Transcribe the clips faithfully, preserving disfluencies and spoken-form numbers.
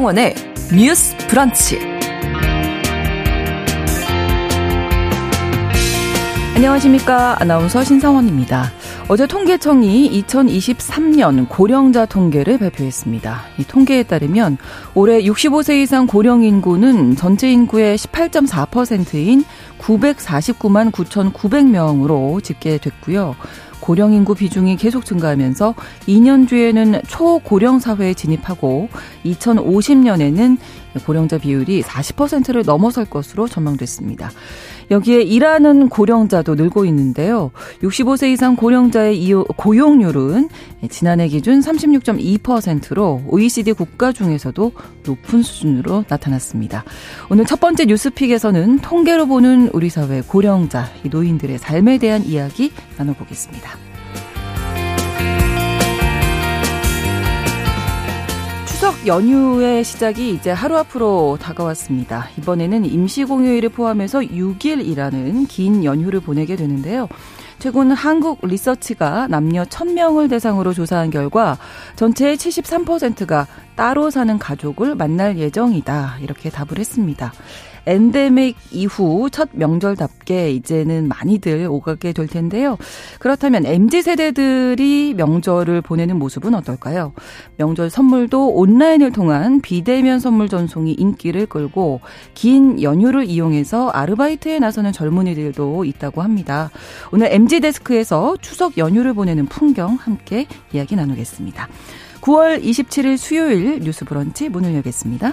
신성원의 뉴스 브런치. 안녕하십니까. 아나운서 신성원입니다. 어제 통계청이 이천이십삼 년 고령자 통계를 발표했습니다. 이 통계에 따르면 올해 육십오 세 이상 고령 인구는 전체 인구의 십팔 점 사 퍼센트인 구백사십구만 구천구백 명으로 집계됐고요. 고령 인구 비중이 계속 증가하면서 이 년 뒤에는 초고령 사회에 진입하고 이천오십 년에는 고령자 비율이 사십 퍼센트를 넘어설 것으로 전망됐습니다. 여기에 일하는 고령자도 늘고 있는데요. 육십오 세 이상 고령자의 이용, 고용률은 지난해 기준 삼십육 점 이 퍼센트로 오이시디 국가 중에서도 높은 수준으로 나타났습니다. 오늘 첫 번째 뉴스픽에서는 통계로 보는 우리 사회 고령자, 이 노인들의 삶에 대한 이야기 나눠보겠습니다. 추석 연휴의 시작이 이제 하루 앞으로 다가왔습니다. 이번에는 임시공휴일을 포함해서 육 일이라는 긴 연휴를 보내게 되는데요. 최근 한국 리서치가 남녀 천 명을 대상으로 조사한 결과 전체의 칠십삼 퍼센트가 따로 사는 가족을 만날 예정이다, 이렇게 답을 했습니다. 엔데믹 이후 첫 명절답게 이제는 많이들 오가게 될 텐데요. 그렇다면 엠지세대들이 명절을 보내는 모습은 어떨까요? 명절 선물도 온라인을 통한 비대면 선물 전송이 인기를 끌고 긴 연휴를 이용해서 아르바이트에 나서는 젊은이들도 있다고 합니다. 오늘 엠지데스크에서 추석 연휴를 보내는 풍경 함께 이야기 나누겠습니다. 구월 이십칠일 수요일 뉴스 브런치 문을 열겠습니다.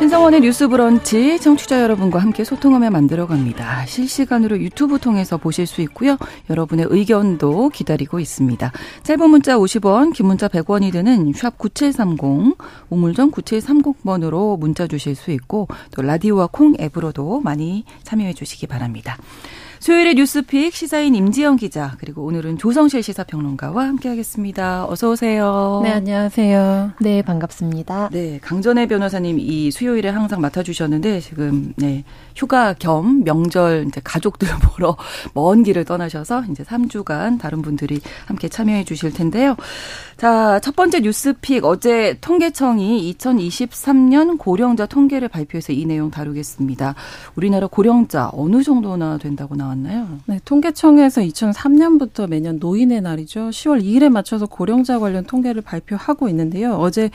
신성원의 뉴스 브런치, 청취자 여러분과 함께 소통하며 만들어갑니다. 실시간으로 유튜브 통해서 보실 수 있고요. 여러분의 의견도 기다리고 있습니다. 짧은 문자 오십 원, 긴 문자 백 원이 드는 샵 구칠삼공, 우물전 구칠삼공 번으로 문자 주실 수 있고, 또 라디오와 콩 앱으로도 많이 참여해 주시기 바랍니다. 수요일의 뉴스픽, 시사인 임지영 기자, 그리고 오늘은 조성실 시사평론가와 함께하겠습니다. 어서 오세요. 네, 안녕하세요. 네, 반갑습니다. 네, 강전혜 변호사님 이 수요일에 항상 맡아주셨는데 지금 네, 휴가 겸 명절 이제 가족들 보러 먼 길을 떠나셔서 이제 삼 주간 다른 분들이 함께 참여해 주실 텐데요. 자, 첫 번째 뉴스픽, 어제 통계청이 이천이십삼 년 고령자 통계를 발표해서 이 내용 다루겠습니다. 우리나라 고령자 어느 정도나 된다고 나왔나요? 맞나요? 네, 통계청에서 이천삼 년부터 매년 노인의 날이죠. 시월 이일에 맞춰서 고령자 관련 통계를 발표하고 있는데요. 어제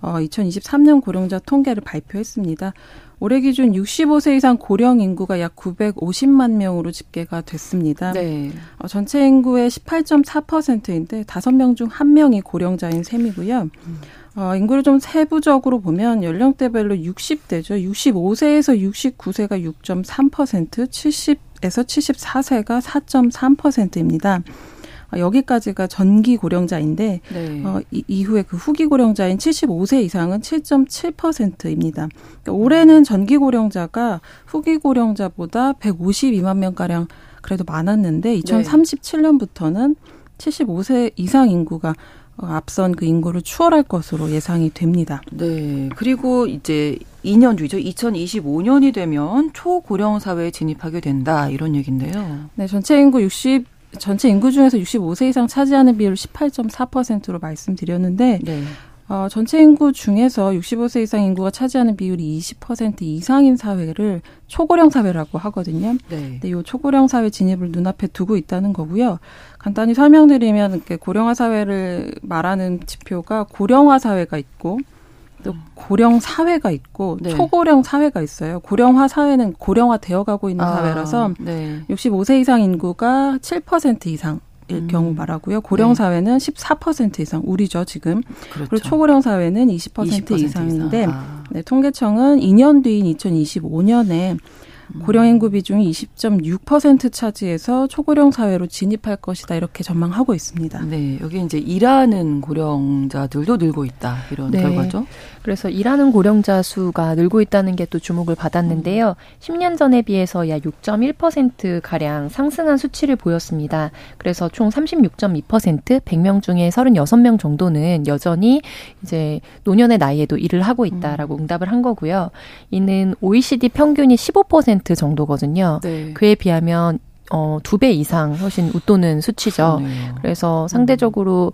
어, 이천이십삼 년 고령자 통계를 발표했습니다. 올해 기준 육십오 세 이상 고령 인구가 약 구백오십만 명으로 집계가 됐습니다. 네. 어, 전체 인구의 십팔 점 사 퍼센트인데 다섯 명 중 한 명이 고령자인 셈이고요. 음. 어, 인구를 좀 세부적으로 보면 연령대별로 육십 대죠. 육십오 세에서 육십구 세가 육 점 삼 퍼센트, 칠십에서 칠십사 세가 사 점 삼 퍼센트입니다. 어, 여기까지가 전기 고령자인데 네. 어, 이, 이후에 그 후기 고령자인 칠십오 세 이상은 칠 점 칠 퍼센트입니다. 그러니까 올해는 전기 고령자가 후기 고령자보다 백오십이만 명가량 그래도 많았는데 이천삼십칠 년부터는 칠십오 세 이상 인구가 앞선 그 인구를 추월할 것으로 예상이 됩니다. 네. 그리고 이제 이 년 뒤죠. 이천이십오 년이 되면 초고령 사회에 진입하게 된다, 이런 얘기인데요. 네, 전체 인구 육십 전체 인구 중에서 육십오 세 이상 차지하는 비율 십팔 점 사 퍼센트로 말씀드렸는데 네. 어, 전체 인구 중에서 육십오 세 이상 인구가 차지하는 비율이 이십 퍼센트 이상인 사회를 초고령 사회라고 하거든요. 네. 근데 이 초고령 사회 진입을 눈앞에 두고 있다는 거고요. 간단히 설명드리면 고령화 사회를 말하는 지표가 고령화 사회가 있고 또 고령 사회가 있고 네. 초고령 사회가 있어요. 고령화 사회는 고령화되어가고 있는 아, 사회라서 네. 육십오 세 이상 인구가 칠 퍼센트 이상. 일 음. 경우 말하고요. 고령 네. 사회는 십사 퍼센트 이상, 우리죠 지금. 그렇죠. 그리고 초고령 사회는 이십 퍼센트, 이십 퍼센트 이상인데 이상. 아. 네, 통계청은 이 년 뒤인 이천이십오 년에 고령 인구 비중이 이십 점 육 퍼센트 차지해서 초고령 사회로 진입할 것이다 이렇게 전망하고 있습니다. 네, 여기 이제 일하는 고령자들도 늘고 있다 이런 네. 결과죠. 그래서 일하는 고령자 수가 늘고 있다는 게 또 주목을 받았는데요. 음. 십 년 전에 비해서 약 육 점 일 퍼센트 가량 상승한 수치를 보였습니다. 그래서 총 삼십육 점 이 퍼센트, 백 명 중에 삼십육 명 정도는 여전히 이제 노년의 나이에도 일을 하고 있다라고 음. 응답을 한 거고요. 이는 오이시디 평균이 십오 퍼센트 정도거든요. 네. 그에 비하면 어, 두 배 이상 훨씬 웃도는 수치죠. 그러네요. 그래서 상대적으로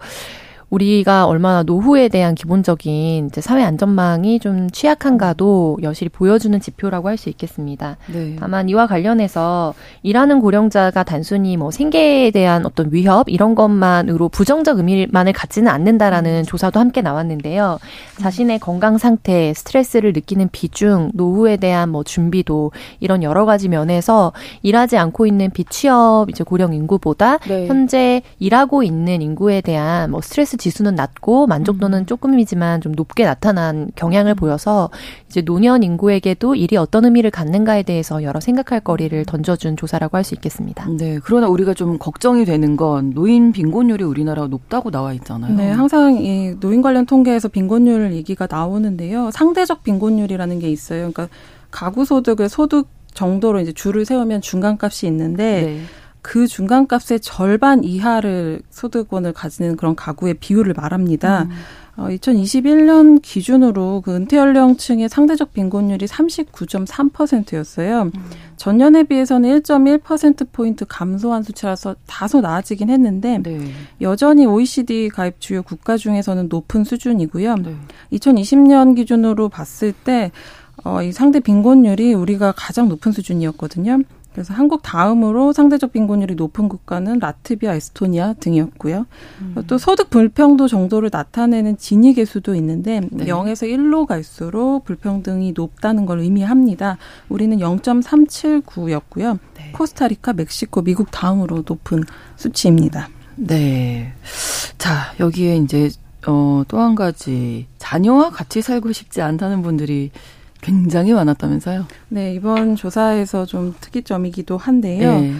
우리가 얼마나 노후에 대한 기본적인 이제 사회 안전망이 좀 취약한가도 여실히 보여주는 지표라고 할 수 있겠습니다. 네. 다만 이와 관련해서 일하는 고령자가 단순히 뭐 생계에 대한 어떤 위협 이런 것만으로 부정적 의미만을 갖지는 않는다라는 조사도 함께 나왔는데요. 자신의 건강 상태, 스트레스를 느끼는 비중, 노후에 대한 뭐 준비도 이런 여러 가지 면에서 일하지 않고 있는 비취업 이제 고령 인구보다 네. 현재 일하고 있는 인구에 대한 뭐 스트레스 지수는 낮고 만족도는 조금이지만 좀 높게 나타난 경향을 보여서 이제 노년 인구에게도 일이 어떤 의미를 갖는가에 대해서 여러 생각할 거리를 던져준 조사라고 할 수 있겠습니다. 네, 그러나 우리가 좀 걱정이 되는 건 노인 빈곤율이 우리나라가 높다고 나와 있잖아요. 네, 항상 이 노인 관련 통계에서 빈곤율 얘기가 나오는데요. 상대적 빈곤율이라는 게 있어요. 그러니까 가구 소득을 소득 정도로 이제 줄을 세우면 중간값이 있는데 네. 그 중간값의 절반 이하를 소득원을 가지는 그런 가구의 비율을 말합니다. 음. 어, 이천이십일 년 기준으로 그 은퇴 연령층의 상대적 빈곤율이 삼십구 점 삼 퍼센트였어요. 음. 전년에 비해서는 일 점 일 퍼센트포인트 감소한 수치라서 다소 나아지긴 했는데 네. 여전히 오이시디 가입 주요 국가 중에서는 높은 수준이고요. 네. 이천이십 년 기준으로 봤을 때 어, 이 상대 빈곤율이 우리가 가장 높은 수준이었거든요. 그래서 한국 다음으로 상대적 빈곤율이 높은 국가는 라트비아, 에스토니아 등이었고요. 음. 또 소득 불평도 정도를 나타내는 지니계수도 있는데 네. 영에서 일로 갈수록 불평등이 높다는 걸 의미합니다. 우리는 영 점 삼칠구였고요. 네. 코스타리카, 멕시코, 미국 다음으로 높은 수치입니다. 네. 자, 여기에 이제 어, 또 한 가지 자녀와 같이 살고 싶지 않다는 분들이 굉장히 많았다면서요? 네, 이번 조사에서 좀 특이점이기도 한데요. 네.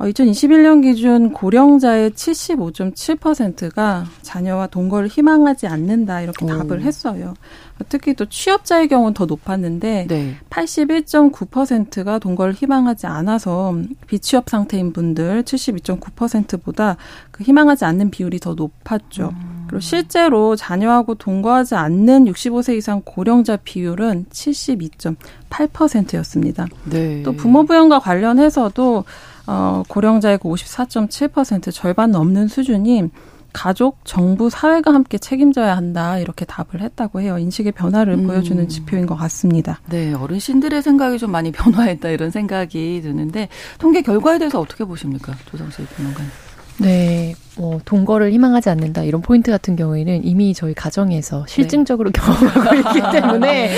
어, 이천이십일 년 기준 고령자의 칠십오 점 칠 퍼센트가 자녀와 동거를 희망하지 않는다 이렇게 오. 답을 했어요. 특히 또 취업자의 경우는 더 높았는데 네. 팔십일 점 구 퍼센트가 동거를 희망하지 않아서 비취업 상태인 분들 칠십이 점 구 퍼센트보다 그 희망하지 않는 비율이 더 높았죠. 음. 그리고 실제로 자녀하고 동거하지 않는 육십오 세 이상 고령자 비율은 칠십이 점 팔 퍼센트였습니다. 네. 또 부모 부양과 관련해서도 어, 고령자의 오십사 점 칠 퍼센트 절반 넘는 수준이 가족, 정부, 사회가 함께 책임져야 한다 이렇게 답을 했다고 해요. 인식의 변화를 음. 보여주는 지표인 것 같습니다. 네, 어르신들의 생각이 좀 많이 변화했다 이런 생각이 드는데 통계 결과에 대해서 어떻게 보십니까? 조성실 평론가님. 네. 뭐 동거를 희망하지 않는다 이런 포인트 같은 경우에는 이미 저희 가정에서 실증적으로 네. 경험하고 있기 때문에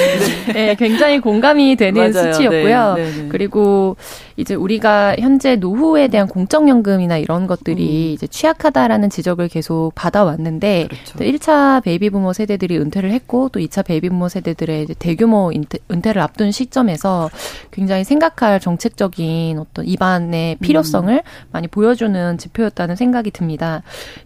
네. 네, 굉장히 공감이 되는 맞아요. 수치였고요. 네. 네. 그리고 이제 우리가 현재 노후에 대한 공적연금이나 이런 것들이 음. 이제 취약하다라는 지적을 계속 받아왔는데 그렇죠. 일 차 베이비부머 세대들이 은퇴를 했고 또 이 차 베이비부머 세대들의 이제 대규모 은퇴, 은퇴를 앞둔 시점에서 굉장히 생각할 정책적인 어떤 입안의 필요성을 음. 많이 보여주는 지표였다는 생각이 듭니다.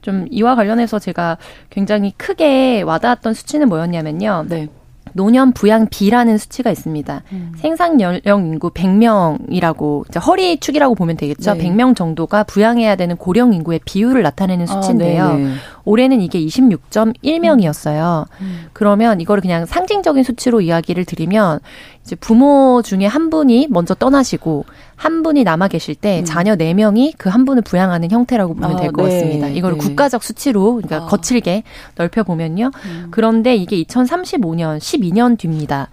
좀 이와 관련해서 제가 굉장히 크게 와닿았던 수치는 뭐였냐면요. 네. 노년 부양비라는 수치가 있습니다. 음. 생산 연령 인구 백 명이라고 이제 허리 축이라고 보면 되겠죠. 네. 백 명 정도가 부양해야 되는 고령 인구의 비율을 나타내는 수치인데요. 아, 올해는 이게 이십육 점 일 명이었어요. 음. 그러면 이걸 그냥 상징적인 수치로 이야기를 드리면 이제 부모 중에 한 분이 먼저 떠나시고 한 분이 남아 계실 때 음. 자녀 네 명이 그 한 분을 부양하는 형태라고 보면 아, 될 것 네. 같습니다. 이걸 네. 국가적 수치로 그러니까 아. 거칠게 넓혀보면요. 음. 그런데 이게 이천삼십오 년 십이 년 뒤입니다.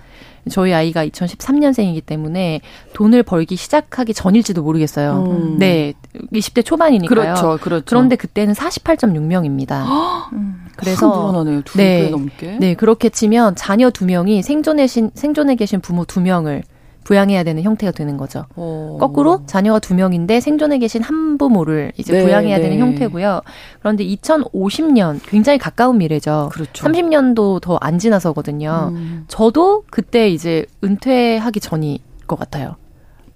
저희 아이가 이천십삼 년생이기 때문에 돈을 벌기 시작하기 전일지도 모르겠어요. 음. 네, 이십 대 초반이니까요. 그렇죠, 그렇죠. 그런데 그때는 사십팔 점 육 명입니다. 음. 그래서 늘어나네요. 두 배 네, 넘게. 네, 그렇게 치면 자녀 두 명이 생존에 신, 생존에 계신 부모 두 명을 부양해야 되는 형태가 되는 거죠. 오. 거꾸로 자녀가 두 명인데 생존해 계신 한 부모를 이제 네, 부양해야 네. 되는 형태고요. 그런데 이천오십 년 굉장히 가까운 미래죠. 그렇죠. 삼십 년도 더 안 지나서거든요. 음. 저도 그때 이제 은퇴하기 전일 것 같아요.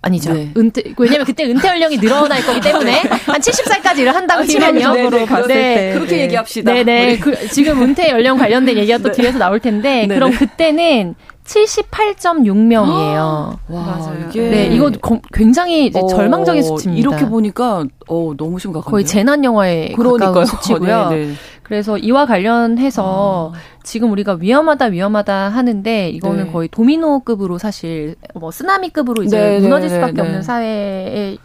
아니죠. 네. 은퇴, 왜냐면 그때 은퇴 연령이 늘어날 거기 때문에 한 칠십 살까지 일을 한다고 치면요. 네, 네, 네, 네. 그렇게 네. 얘기합시다. 네, 네. 그, 지금 은퇴 연령 관련된 얘기가 또 네. 뒤에서 나올 텐데 네, 그럼 네. 그때는 칠십팔 점 육 명이에요. 와, 맞아요. 이게... 네, 이거 거, 굉장히 어, 절망적인 수치입니다. 이렇게 보니까 어, 너무 심각한데요. 거의 재난 영화에 가까운 수치고요. 네, 네. 그래서 이와 관련해서 아. 지금 우리가 위험하다 위험하다 하는데 이거는 네. 거의 도미노급으로 사실 뭐 쓰나미급으로 이제 네, 무너질 수밖에 네, 네. 없는 사회에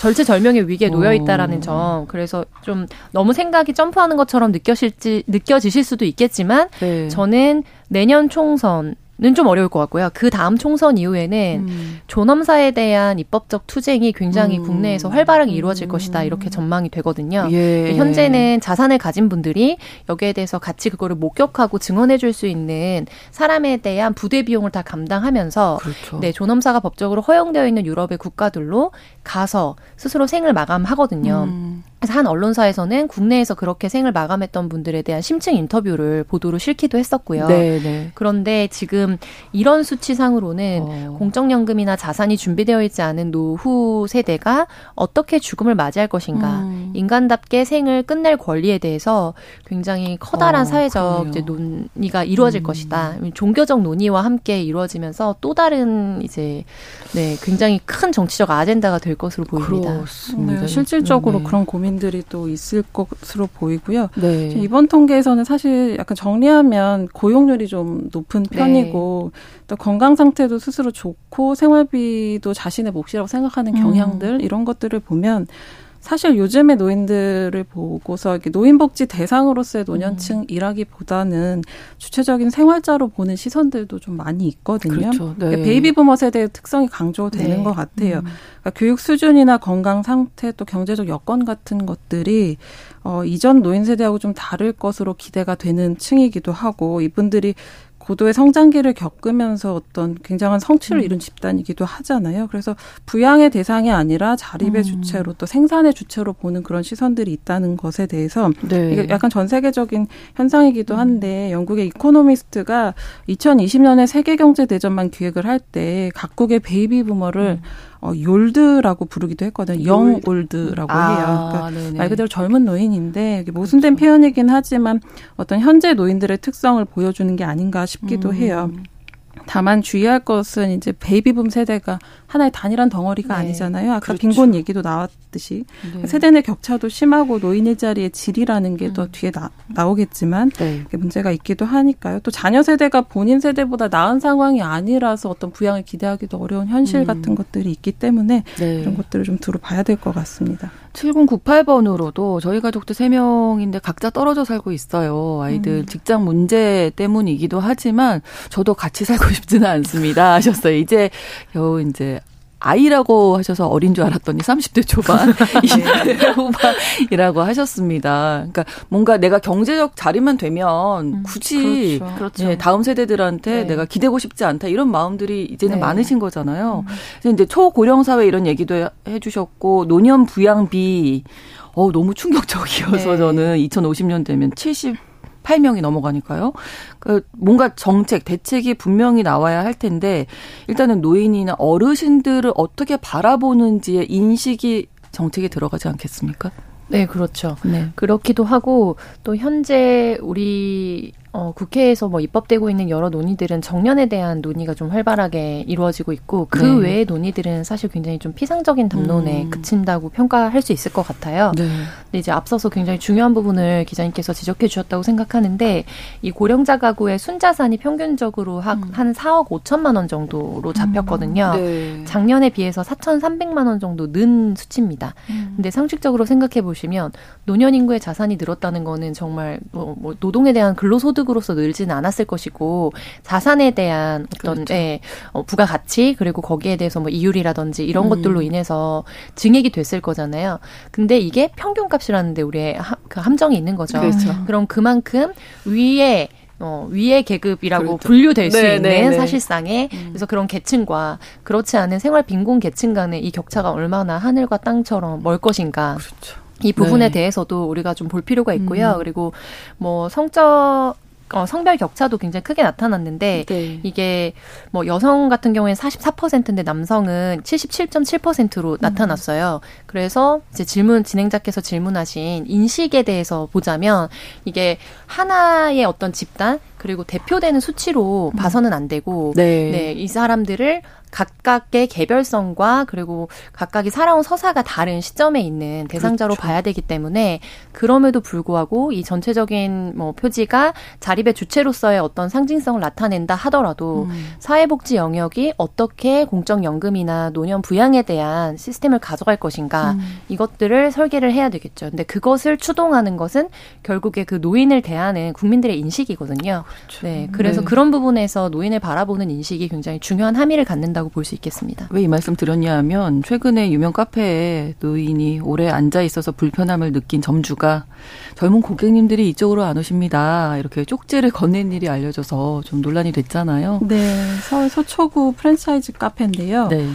절체절명의 위기에 놓여 있다라는 점. 그래서 좀 너무 생각이 점프하는 것처럼 느껴질지 느껴지실 수도 있겠지만 네. 저는 내년 총선 는 좀 어려울 것 같고요. 그 다음 총선 이후에는 음. 존엄사에 대한 입법적 투쟁이 굉장히 음. 국내에서 활발하게 이루어질 것이다. 이렇게 전망이 되거든요. 예. 현재는 자산을 가진 분들이 여기에 대해서 같이 그거를 목격하고 증언해 줄 수 있는 사람에 대한 부대 비용을 다 감당하면서 그렇죠. 네, 존엄사가 법적으로 허용되어 있는 유럽의 국가들로 가서 스스로 생을 마감하거든요. 음. 그래서 한 언론사에서는 국내에서 그렇게 생을 마감했던 분들에 대한 심층 인터뷰를 보도로 실기도 했었고요. 네네. 그런데 지금 이런 수치상으로는 어. 공적연금이나 자산이 준비되어 있지 않은 노후 세대가 어떻게 죽음을 맞이할 것인가, 음. 인간답게 생을 끝낼 권리에 대해서 굉장히 커다란 어, 사회적 이제 논의가 이루어질 음. 것이다. 종교적 논의와 함께 이루어지면서 또 다른 이제 네, 굉장히 큰 정치적 아젠다가 될 것으로 보입니다. 그렇습니다. 네, 실질적으로 네. 그런 고민 들이 또 있을 것으로 보이고요. 네. 이번 통계에서는 사실 약간 정리하면 고용률이 좀 높은 편이고 네. 또 건강 상태도 스스로 좋고 생활비도 자신의 몫이라고 생각하는 경향들 음. 이런 것들을 보면 사실 요즘의 노인들을 보고서 이렇게 노인복지 대상으로서의 노년층이라기보다는 주체적인 생활자로 보는 시선들도 좀 많이 있거든요. 그렇죠. 네. 그러니까 베이비부머 세대의 특성이 강조되는 네. 것 같아요. 음. 그러니까 교육 수준이나 건강 상태 또 경제적 여건 같은 것들이 어, 이전 노인 세대하고 좀 다를 것으로 기대가 되는 층이기도 하고 이분들이 고도의 성장기를 겪으면서 어떤 굉장한 성취를 음. 이룬 집단이기도 하잖아요. 그래서 부양의 대상이 아니라 자립의 음. 주체로 또 생산의 주체로 보는 그런 시선들이 있다는 것에 대해서 네. 이게 약간 전 세계적인 현상이기도 한데 영국의 이코노미스트가 이천이십 년에 세계경제대전만 기획을 할 때 각국의 베이비 부머를 음. 어, 욜드라고 부르기도 했거든요. 영 올드라고 아, 해요. 그러니까 말 그대로 젊은 노인인데 모순된 그렇죠. 표현이긴 하지만 어떤 현재 노인들의 특성을 보여주는 게 아닌가 싶기도 음. 해요. 다만 주의할 것은 이제 베이비붐 세대가 하나의 단일한 덩어리가 네. 아니잖아요. 아까 그렇죠. 빈곤 얘기도 나왔듯이 네. 세대 내 격차도 심하고 노인 일자리의 질이라는 게 더 음. 뒤에 나, 나오겠지만 네. 문제가 있기도 하니까요. 또 자녀 세대가 본인 세대보다 나은 상황이 아니라서 어떤 부양을 기대하기도 어려운 현실 음. 같은 것들이 있기 때문에 네. 이런 것들을 좀 들어봐야 될 것 같습니다. 칠공구팔 번으로도 저희 가족도 세 명인데 각자 떨어져 살고 있어요. 아이들 음. 직장 문제 때문이기도 하지만 저도 같이 살고 싶지는 않습니다 하셨어요. 이제 겨우 이제 아이라고 하셔서 어린 줄 알았더니 삼십 대 초반, 이십 대 후반이라고 하셨습니다. 그러니까 뭔가 내가 경제적 자리만 되면 굳이 음, 그렇죠. 네, 다음 세대들한테 네. 내가 기대고 싶지 않다 이런 마음들이 이제는 네. 많으신 거잖아요. 음. 그래서 이제 초고령 사회 이런 얘기도 해주셨고 노년 부양비, 어 너무 충격적이어서 네. 저는 이천오십 년 되면 칠십팔 명이 넘어가니까요. 그러니까 뭔가 정책, 대책이 분명히 나와야 할 텐데 일단은 노인이나 어르신들을 어떻게 바라보는지의 인식이 정책에 들어가지 않겠습니까? 네, 그렇죠. 네. 그렇기도 하고 또 현재 우리 어, 국회에서 뭐 입법되고 있는 여러 논의들은 정년에 대한 논의가 좀 활발하게 이루어지고 있고 그 네. 외의 논의들은 사실 굉장히 좀 피상적인 담론에 음. 그친다고 평가할 수 있을 것 같아요. 네. 근데 이제 앞서서 굉장히 중요한 부분을 기자님께서 지적해 주셨다고 생각하는데 이 고령자 가구의 순자산이 평균적으로 한, 음. 한 사억 오천만 원 정도로 잡혔거든요. 음. 네. 작년에 비해서 사천삼백만 원 정도 는 수치입니다. 음. 근데 상식적으로 생각해 보시면 노년 인구의 자산이 늘었다는 거는 정말 뭐, 뭐 노동에 대한 근로소득 으로서 늘지는 않았을 것이고 자산에 대한 어떤 그렇죠. 예, 어, 부가가치 그리고 거기에 대해서 뭐 이율이라든지 이런 음. 것들로 인해서 증액이 됐을 거잖아요. 근데 이게 평균값이라는데 우리의 하, 그 함정이 있는 거죠. 그렇죠. 그럼 그만큼 위에 어, 위의 계급이라고 그렇죠. 분류될 네, 수 있는 네, 네. 사실상의 음. 그래서 그런 계층과 그렇지 않은 생활 빈곤 계층 간의 이 격차가 얼마나 하늘과 땅처럼 멀 것인가. 그렇죠. 이 부분에 네. 대해서도 우리가 좀 볼 필요가 있고요. 음. 그리고 뭐 성적 어, 성별 격차도 굉장히 크게 나타났는데 네. 이게 뭐 여성 같은 경우에는 사십사 퍼센트인데 남성은 칠십칠 점 칠 퍼센트로 음. 나타났어요. 그래서 이제 질문 진행자께서 질문하신 인식에 대해서 보자면 이게 하나의 어떤 집단 그리고 대표되는 수치로 봐서는 안 되고 네. 네, 이 사람들을 각각의 개별성과 그리고 각각이 살아온 서사가 다른 시점에 있는 대상자로 그렇죠. 봐야 되기 때문에 그럼에도 불구하고 이 전체적인 뭐 표지가 자립의 주체로서의 어떤 상징성을 나타낸다 하더라도 음. 사회복지 영역이 어떻게 공적연금이나 노년 부양에 대한 시스템을 가져갈 것인가 음. 이것들을 설계를 해야 되겠죠. 근데 그것을 추동하는 것은 결국에 그 노인을 대하는 국민들의 인식이거든요. 그렇죠. 네, 그래서 네. 그런 부분에서 노인을 바라보는 인식이 굉장히 중요한 함의를 갖는다. 볼 수 있겠습니다. 왜 이 말씀 드렸냐 하면 최근에 유명 카페에 노인이 오래 앉아 있어서 불편함을 느낀 점주가 젊은 고객님들이 이쪽으로 안 오십니다. 이렇게 쪽지를 건넨 일이 알려져서 좀 논란이 됐잖아요. 네. 서울 서초구 프랜차이즈 카페인데요. 네.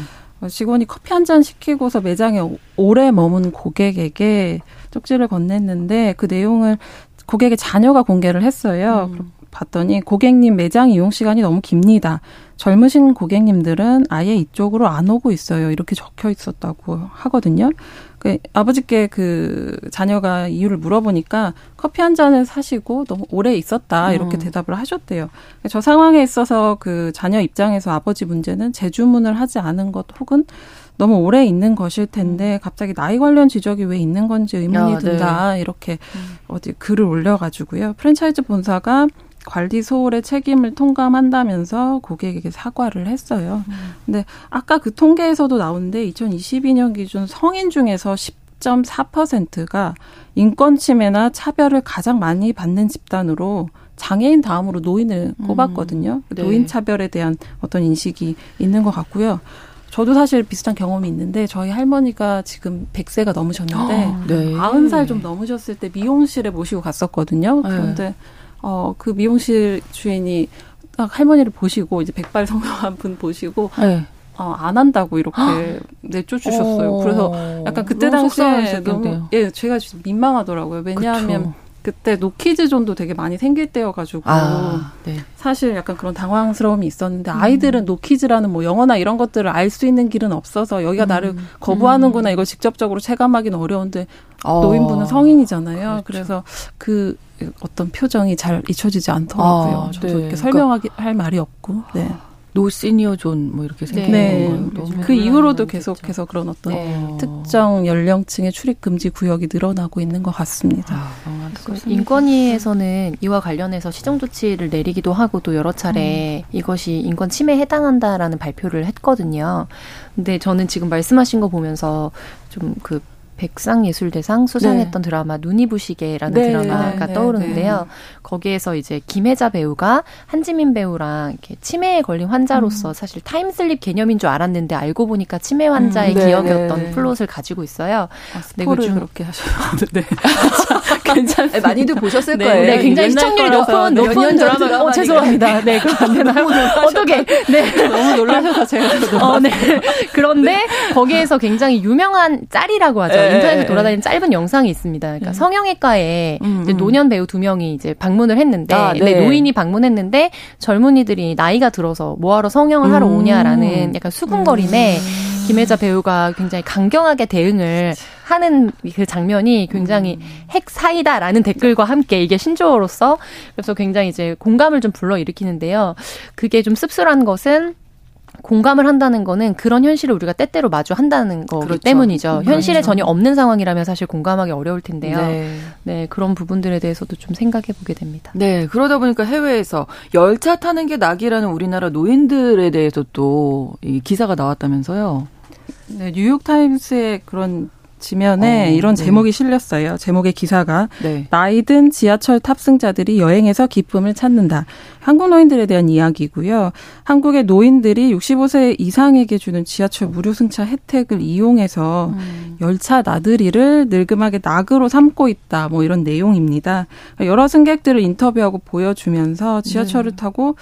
직원이 커피 한 잔 시키고서 매장에 오래 머문 고객에게 쪽지를 건넸는데 그 내용을 고객의 자녀가 공개를 했어요. 음. 봤더니 고객님 매장 이용 시간이 너무 깁니다. 젊으신 고객님들은 아예 이쪽으로 안 오고 있어요. 이렇게 적혀 있었다고 하거든요. 그 아버지께 그 자녀가 이유를 물어보니까 커피 한 잔을 사시고 너무 오래 있었다 이렇게 대답을 하셨대요. 저 상황에 있어서 그 자녀 입장에서 아버지 문제는 재주문을 하지 않은 것 혹은 너무 오래 있는 것일 텐데 갑자기 나이 관련 지적이 왜 있는 건지 의문이 야, 든다. 네. 이렇게 어디 글을 올려가지고요. 프랜차이즈 본사가 관리 소홀의 책임을 통감한다면서 고객에게 사과를 했어요. 그런데 아까 그 통계에서도 나오는데 이천이십이 년 기준 성인 중에서 십 점 사 퍼센트가 인권 침해나 차별을 가장 많이 받는 집단으로 장애인 다음으로 노인을 꼽았거든요. 음, 네. 노인 차별에 대한 어떤 인식이 있는 것 같고요. 저도 사실 비슷한 경험이 있는데 저희 할머니가 지금 백 세가 넘으셨는데 어, 네. 아흔 살 좀 넘으셨을 때 미용실에 모시고 갔었거든요. 그런데 네. 어, 그 미용실 주인이 딱 할머니를 보시고, 이제 백발 성형한 분 보시고, 네. 어, 안 한다고 이렇게 내쫓으셨어요. 그래서 약간 그때 당시에 너무, 예, 제가 진짜 민망하더라고요. 왜냐하면 그쵸. 그때 노키즈존도 되게 많이 생길 때여가지고, 아, 네. 사실 약간 그런 당황스러움이 있었는데, 아이들은 음. 노키즈라는 뭐 영어나 이런 것들을 알 수 있는 길은 없어서, 여기가 음. 나를 거부하는구나, 이걸 직접적으로 체감하기는 어려운데, 어. 노인분은 성인이잖아요. 그렇죠. 그래서 그, 어떤 표정이 잘 잊혀지지 않더라고요. 아, 저도 네. 이렇게 설명하기 그러니까, 할 말이 없고. 네. 노 시니어 존 뭐 이렇게 생기는 네. 건가요? 그 이후로도 계속해서 그런 어떤 네. 특정 연령층의 출입 금지 구역이 늘어나고 있는 것 같습니다. 아, 아, 인권위에서는 이와 관련해서 시정 조치를 내리기도 하고 또 여러 차례 음. 이것이 인권 침해에 해당한다라는 발표를 했거든요. 근데 저는 지금 말씀하신 거 보면서 좀 그 백상예술대상 수상했던 네. 드라마 눈이 부시게라는 네, 드라마가 네, 떠오르는데요. 네. 거기에서 이제 김혜자 배우가 한지민 배우랑 이렇게 치매에 걸린 환자로서 음. 사실 타임슬립 개념인 줄 알았는데 알고 보니까 치매 환자의 음, 네, 기억이었던 네, 네. 플롯을 가지고 있어요. 아, 스포를 네, 그렇게 하셨는데 괜찮아요. 많이들 보셨을 네, 거예요. 네, 굉장히 시청률이 높은 높은 드라마. 어, 죄송합니다. 네, 그럼 안 되나요? 어떻게? 네, 너무 놀라셔서 제가. 어, 네. 그런데 네. 거기에서 굉장히 유명한 짤이라고 하죠. 네. 인터넷에 돌아다니는 짧은 영상이 있습니다. 그러니까 음. 성형외과에 음, 이제 노년 배우 두 명이 이제 방문을 했는데 아, 네. 네, 노인이 방문했는데 젊은이들이 나이가 들어서 뭐하러 성형을 음. 하러 오냐라는 약간 수군거림에 음. 김혜자 배우가 굉장히 강경하게 대응을 하는 그 장면이 굉장히 음. 핵사이다라는 댓글과 함께 이게 신조어로서 그래서 굉장히 이제 공감을 좀 불러일으키는데요. 그게 좀 씁쓸한 것은 공감을 한다는 거는 그런 현실을 우리가 때때로 마주한다는 거기 그렇죠. 때문이죠. 현실에 전혀 없는 상황이라면 사실 공감하기 어려울 텐데요. 네. 네, 그런 부분들에 대해서도 좀 생각해 보게 됩니다. 네, 그러다 보니까 해외에서 열차 타는 게 낙이라는 우리나라 노인들에 대해서 또 이 기사가 나왔다면서요. 네, 뉴욕타임스의 그런 지면에 어, 이런 네. 제목이 실렸어요. 제목의 기사가 네. 나이든 지하철 탑승자들이 여행에서 기쁨을 찾는다. 한국 노인들에 대한 이야기고요. 한국의 노인들이 육십오 세 이상에게 주는 지하철 무료 승차 혜택을 이용해서 음. 열차 나들이를 늙음하게 낙으로 삼고 있다. 뭐 이런 내용입니다. 여러 승객들을 인터뷰하고 보여주면서 지하철을 네. 타고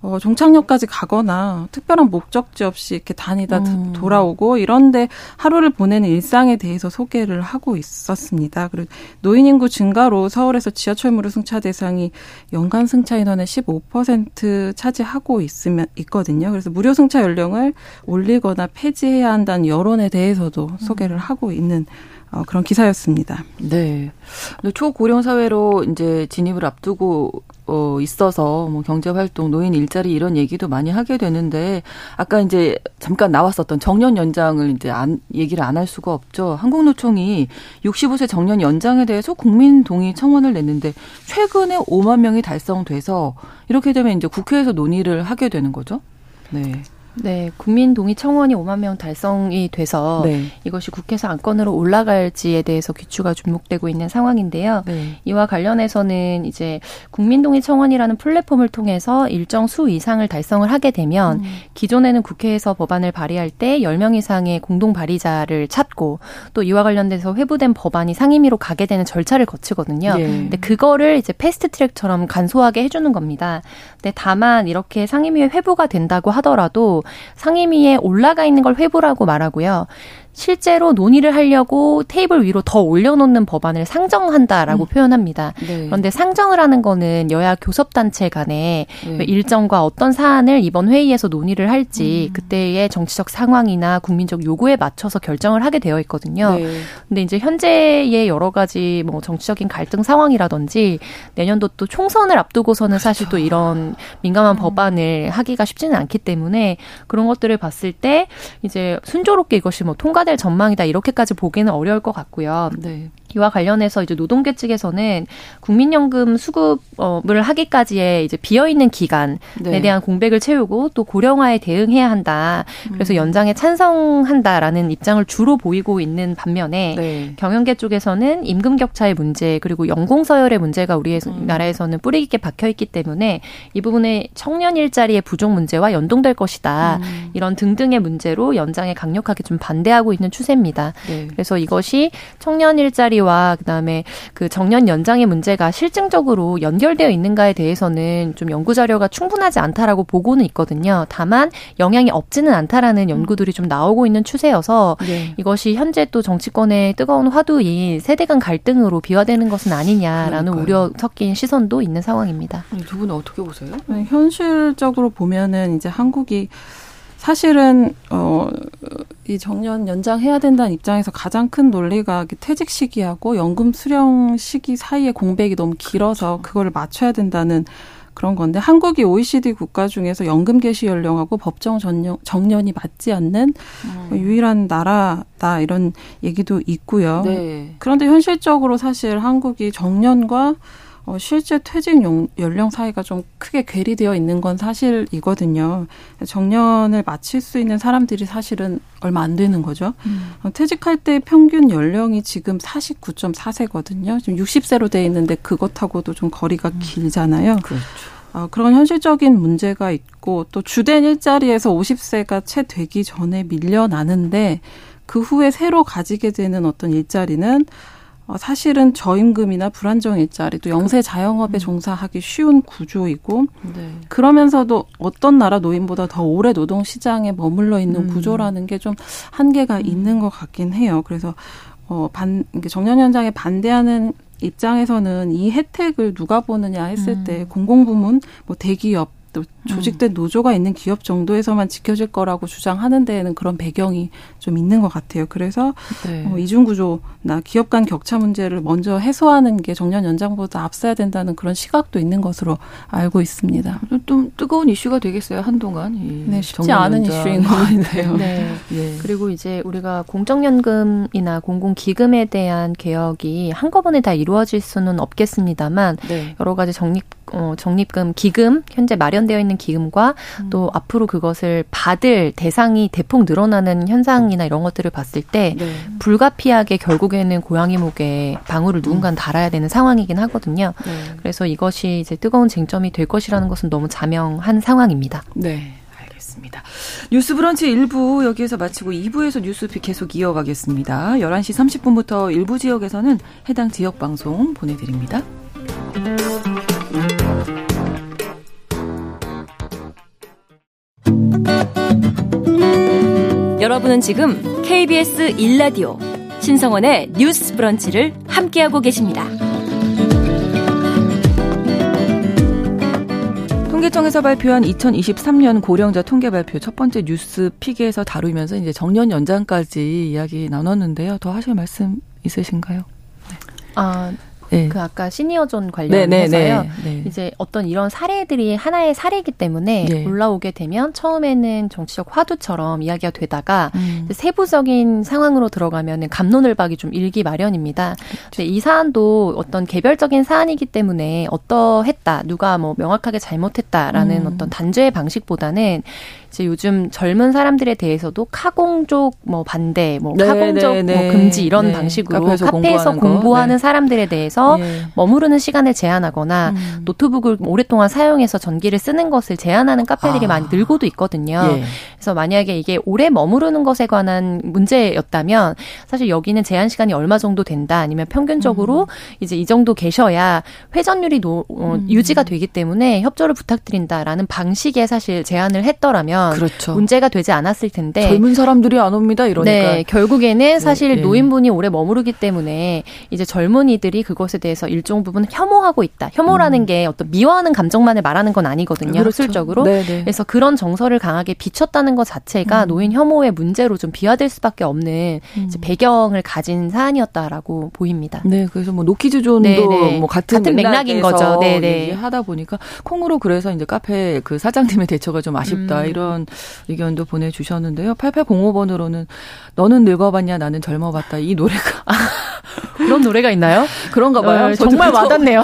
어, 종착역까지 가거나 특별한 목적지 없이 이렇게 다니다 음. 돌아오고 이런데 하루를 보내는 일상에 대해서 소개를 하고 있었습니다. 그리고 노인 인구 증가로 서울에서 지하철무료 승차 대상이 연간 승차 인원의 십오 퍼센트 차지하고 있으면 있거든요. 그래서 무료 승차 연령을 올리거나 폐지해야 한다는 여론에 대해서도 소개를 하고 있는 어, 그런 기사였습니다. 네. 초고령 사회로 이제 진입을 앞두고 어, 있어서 뭐 경제 활동, 노인 일자리 이런 얘기도 많이 하게 되는데 아까 이제 잠깐 나왔었던 정년 연장을 이제 안, 얘기를 안 할 수가 없죠. 한국노총이 육십오 세 정년 연장에 대해서 국민 동의 청원을 냈는데 최근에 오만 명이 달성돼서 이렇게 되면 이제 국회에서 논의를 하게 되는 거죠. 네. 네, 국민 동의 청원이 오만 명 달성이 돼서 네. 이것이 국회에서 안건으로 올라갈지에 대해서 귀추가 주목되고 있는 상황인데요. 네. 이와 관련해서는 이제 국민 동의 청원이라는 플랫폼을 통해서 일정 수 이상을 달성을 하게 되면 음. 기존에는 국회에서 법안을 발의할 때 열 명 이상의 공동 발의자를 찾고 또 이와 관련돼서 회부된 법안이 상임위로 가게 되는 절차를 거치거든요. 예. 근데 그거를 이제 패스트 트랙처럼 간소하게 해주는 겁니다. 근데 다만 이렇게 상임위에 회부가 된다고 하더라도 상임위에 올라가 있는 걸 회부라고 말하고요. 실제로 논의를 하려고 테이블 위로 더 올려놓는 법안을 상정한다라고 음. 표현합니다. 네. 그런데 상정을 하는 거는 여야 교섭단체 간에 네. 일정과 어떤 사안을 이번 회의에서 논의를 할지 음. 그때의 정치적 상황이나 국민적 요구에 맞춰서 결정을 하게 되어 있거든요. 네. 근데 이제 현재의 여러 가지 뭐 정치적인 갈등 상황이라든지 내년도 또 총선을 앞두고서는 그렇죠. 사실 또 이런 민감한 음. 법안을 하기가 쉽지는 않기 때문에 그런 것들을 봤을 때 이제 순조롭게 이것이 뭐 통과 될 전망이다 이렇게까지 보기는 어려울 것 같고요. 네. 이와 관련해서 이제 노동계 측에서는 국민연금 수급을 하기까지의 이제 비어있는 기간에 네. 대한 공백을 채우고 또 고령화에 대응해야 한다. 그래서 연장에 찬성한다라는 입장을 주로 보이고 있는 반면에 네. 경영계 쪽에서는 임금 격차의 문제 그리고 연공서열의 문제가 우리나라에서는 뿌리 깊게 박혀있기 때문에 이 부분에 청년 일자리의 부족 문제와 연동될 것이다. 음. 이런 등등의 문제로 연장에 강력하게 좀 반대하고 있는 추세입니다. 네. 그래서 이것이 청년 일자리 와 그다음에 그 정년 연장의 문제가 실증적으로 연결되어 있는가에 대해서는 좀 연구 자료가 충분하지 않다라고 보고는 있거든요. 다만 영향이 없지는 않다라는 연구들이 좀 나오고 있는 추세여서 네. 이것이 현재 또 정치권의 뜨거운 화두인 세대 간 갈등으로 비화되는 것은 아니냐라는 그러니까요. 우려 섞인 시선도 있는 상황입니다. 두 분은 어떻게 보세요? 네, 현실적으로 보면은 이제 한국이 사실은 어, 이 정년 연장해야 된다는 입장에서 가장 큰 논리가 퇴직 시기하고 연금 수령 시기 사이의 공백이 너무 길어서 그걸 맞춰야 된다는 그런 건데 한국이 오이시디 국가 중에서 연금 개시 연령하고 법정 정년, 정년이 맞지 않는 음. 유일한 나라다 이런 얘기도 있고요. 네. 그런데 현실적으로 사실 한국이 정년과 어, 실제 퇴직 용, 연령 사이가 좀 크게 괴리되어 있는 건 사실이거든요. 정년을 마칠 수 있는 사람들이 사실은 얼마 안 되는 거죠. 음. 어, 퇴직할 때 평균 연령이 지금 사십구 점 사 세거든요. 지금 육십 세로 돼 있는데 그것하고도 좀 거리가 음. 길잖아요. 그렇죠. 어, 그런 현실적인 문제가 있고 또 주된 일자리에서 오십 세가 채 되기 전에 밀려나는데 그 후에 새로 가지게 되는 어떤 일자리는 사실은 저임금이나 불안정 일자리 또 영세 자영업에 음. 종사하기 쉬운 구조이고 네. 그러면서도 어떤 나라 노인보다 더 오래 노동시장에 머물러 있는 음. 구조라는 게 좀 한계가 음. 있는 것 같긴 해요. 그래서 어, 반, 정년 연장에 반대하는 입장에서는 이 혜택을 누가 보느냐 했을 음. 때 공공부문, 뭐 대기업, 또 조직된 음. 노조가 있는 기업 정도에서만 지켜질 거라고 주장하는 데에는 그런 배경이 좀 있는 것 같아요. 그래서 네. 어, 이중구조나 기업 간 격차 문제를 먼저 해소하는 게 정년 연장보다 앞서야 된다는 그런 시각도 있는 것으로 알고 있습니다. 좀, 좀 뜨거운 이슈가 되겠어요. 한동안. 이 네, 쉽지 않은 이슈인 것 같아요. 네. 네. 그리고 이제 우리가 공적연금이나 공공기금에 대한 개혁이 한꺼번에 다 이루어질 수는 없겠습니다만 네. 여러 가지 정립 어, 적립금 기금 현재 마련되어 있는 기금과 음. 또 앞으로 그것을 받을 대상이 대폭 늘어나는 현상이나 이런 것들을 봤을 때 네. 불가피하게 결국에는 고양이 목에 방울을 누군가는 달아야 되는 상황이긴 하거든요. 네. 그래서 이것이 이제 뜨거운 쟁점이 될 것이라는 것은 너무 자명한 상황입니다. 네, 알겠습니다. 뉴스 브런치 일 부 여기에서 마치고 이 부에서 뉴스픽 계속 이어가겠습니다. 열한 시 삼십 분부터 일부 지역에서는 해당 지역 방송 보내드립니다. 여러분은 지금 케이비에스 일 라디오 신성원의 뉴스 브런치를 함께하고 계십니다. 통계청에서 발표한 이천이십삼 년 고령자 통계 발표 첫 번째 뉴스 픽에서 다루면서 이제 정년 연장까지 이야기 나눴는데요. 더 하실 말씀 있으신가요? 네. 아, 네. 그 아까 시니어존 관련해서요. 네. 이제 어떤 이런 사례들이 하나의 사례이기 때문에 네. 올라오게 되면 처음에는 정치적 화두처럼 이야기가 되다가 음. 세부적인 상황으로 들어가면 갑론을박이 좀 일기 마련입니다. 그렇죠. 이 사안도 어떤 개별적인 사안이기 때문에 어떠했다, 누가 뭐 명확하게 잘못했다라는 음. 어떤 단죄의 방식보다는 이제 요즘 젊은 사람들에 대해서도 카공족 뭐 반대, 뭐 네, 카공족 네, 네. 뭐 금지 이런 네. 방식으로 카페에서, 카페에서 공부하는, 공부하는 네. 사람들에 대해서 네. 머무르는 시간을 제한하거나 음. 노트북을 오랫동안 사용해서 전기를 쓰는 것을 제한하는 카페들이 아. 많이 늘고도 있거든요. 예. 그래서 만약에 이게 오래 머무르는 것에 관한 문제였다면 사실 여기는 제한 시간이 얼마 정도 된다 아니면 평균적으로 음. 이제 이 정도 계셔야 회전율이 노, 어, 음. 유지가 되기 때문에 협조를 부탁드린다라는 방식에 사실 제한을 했더라면 그렇죠. 문제가 되지 않았을 텐데 젊은 사람들이 안 옵니다 이러니까 네, 결국에는 사실 네, 네. 노인분이 오래 머무르기 때문에 이제 젊은이들이 그것에 대해서 일정 부분 혐오하고 있다. 혐오라는 음. 게 어떤 미워하는 감정만을 말하는 건 아니거든요. 그렇죠. 실적으로 네, 네. 그래서 그런 정서를 강하게 비췄다는 것 자체가 음. 노인 혐오의 문제로 좀 비화될 수밖에 없는 음. 이제 배경을 가진 사안이었다라고 보입니다. 네, 그래서 뭐 노키즈존도 네, 네. 뭐 같은, 같은 맥락인 거죠. 네, 네. 하다 보니까 콩으로 그래서 이제 카페 그 사장님의 대처가 좀 아쉽다. 음. 이런 의견도 보내주셨는데요. 팔팔공오 번으로는 너는 늙어봤냐 나는 젊어봤다. 이 노래가 아, 그런 노래가 있나요? 그런가 봐요. 어, 정말 와닿네요.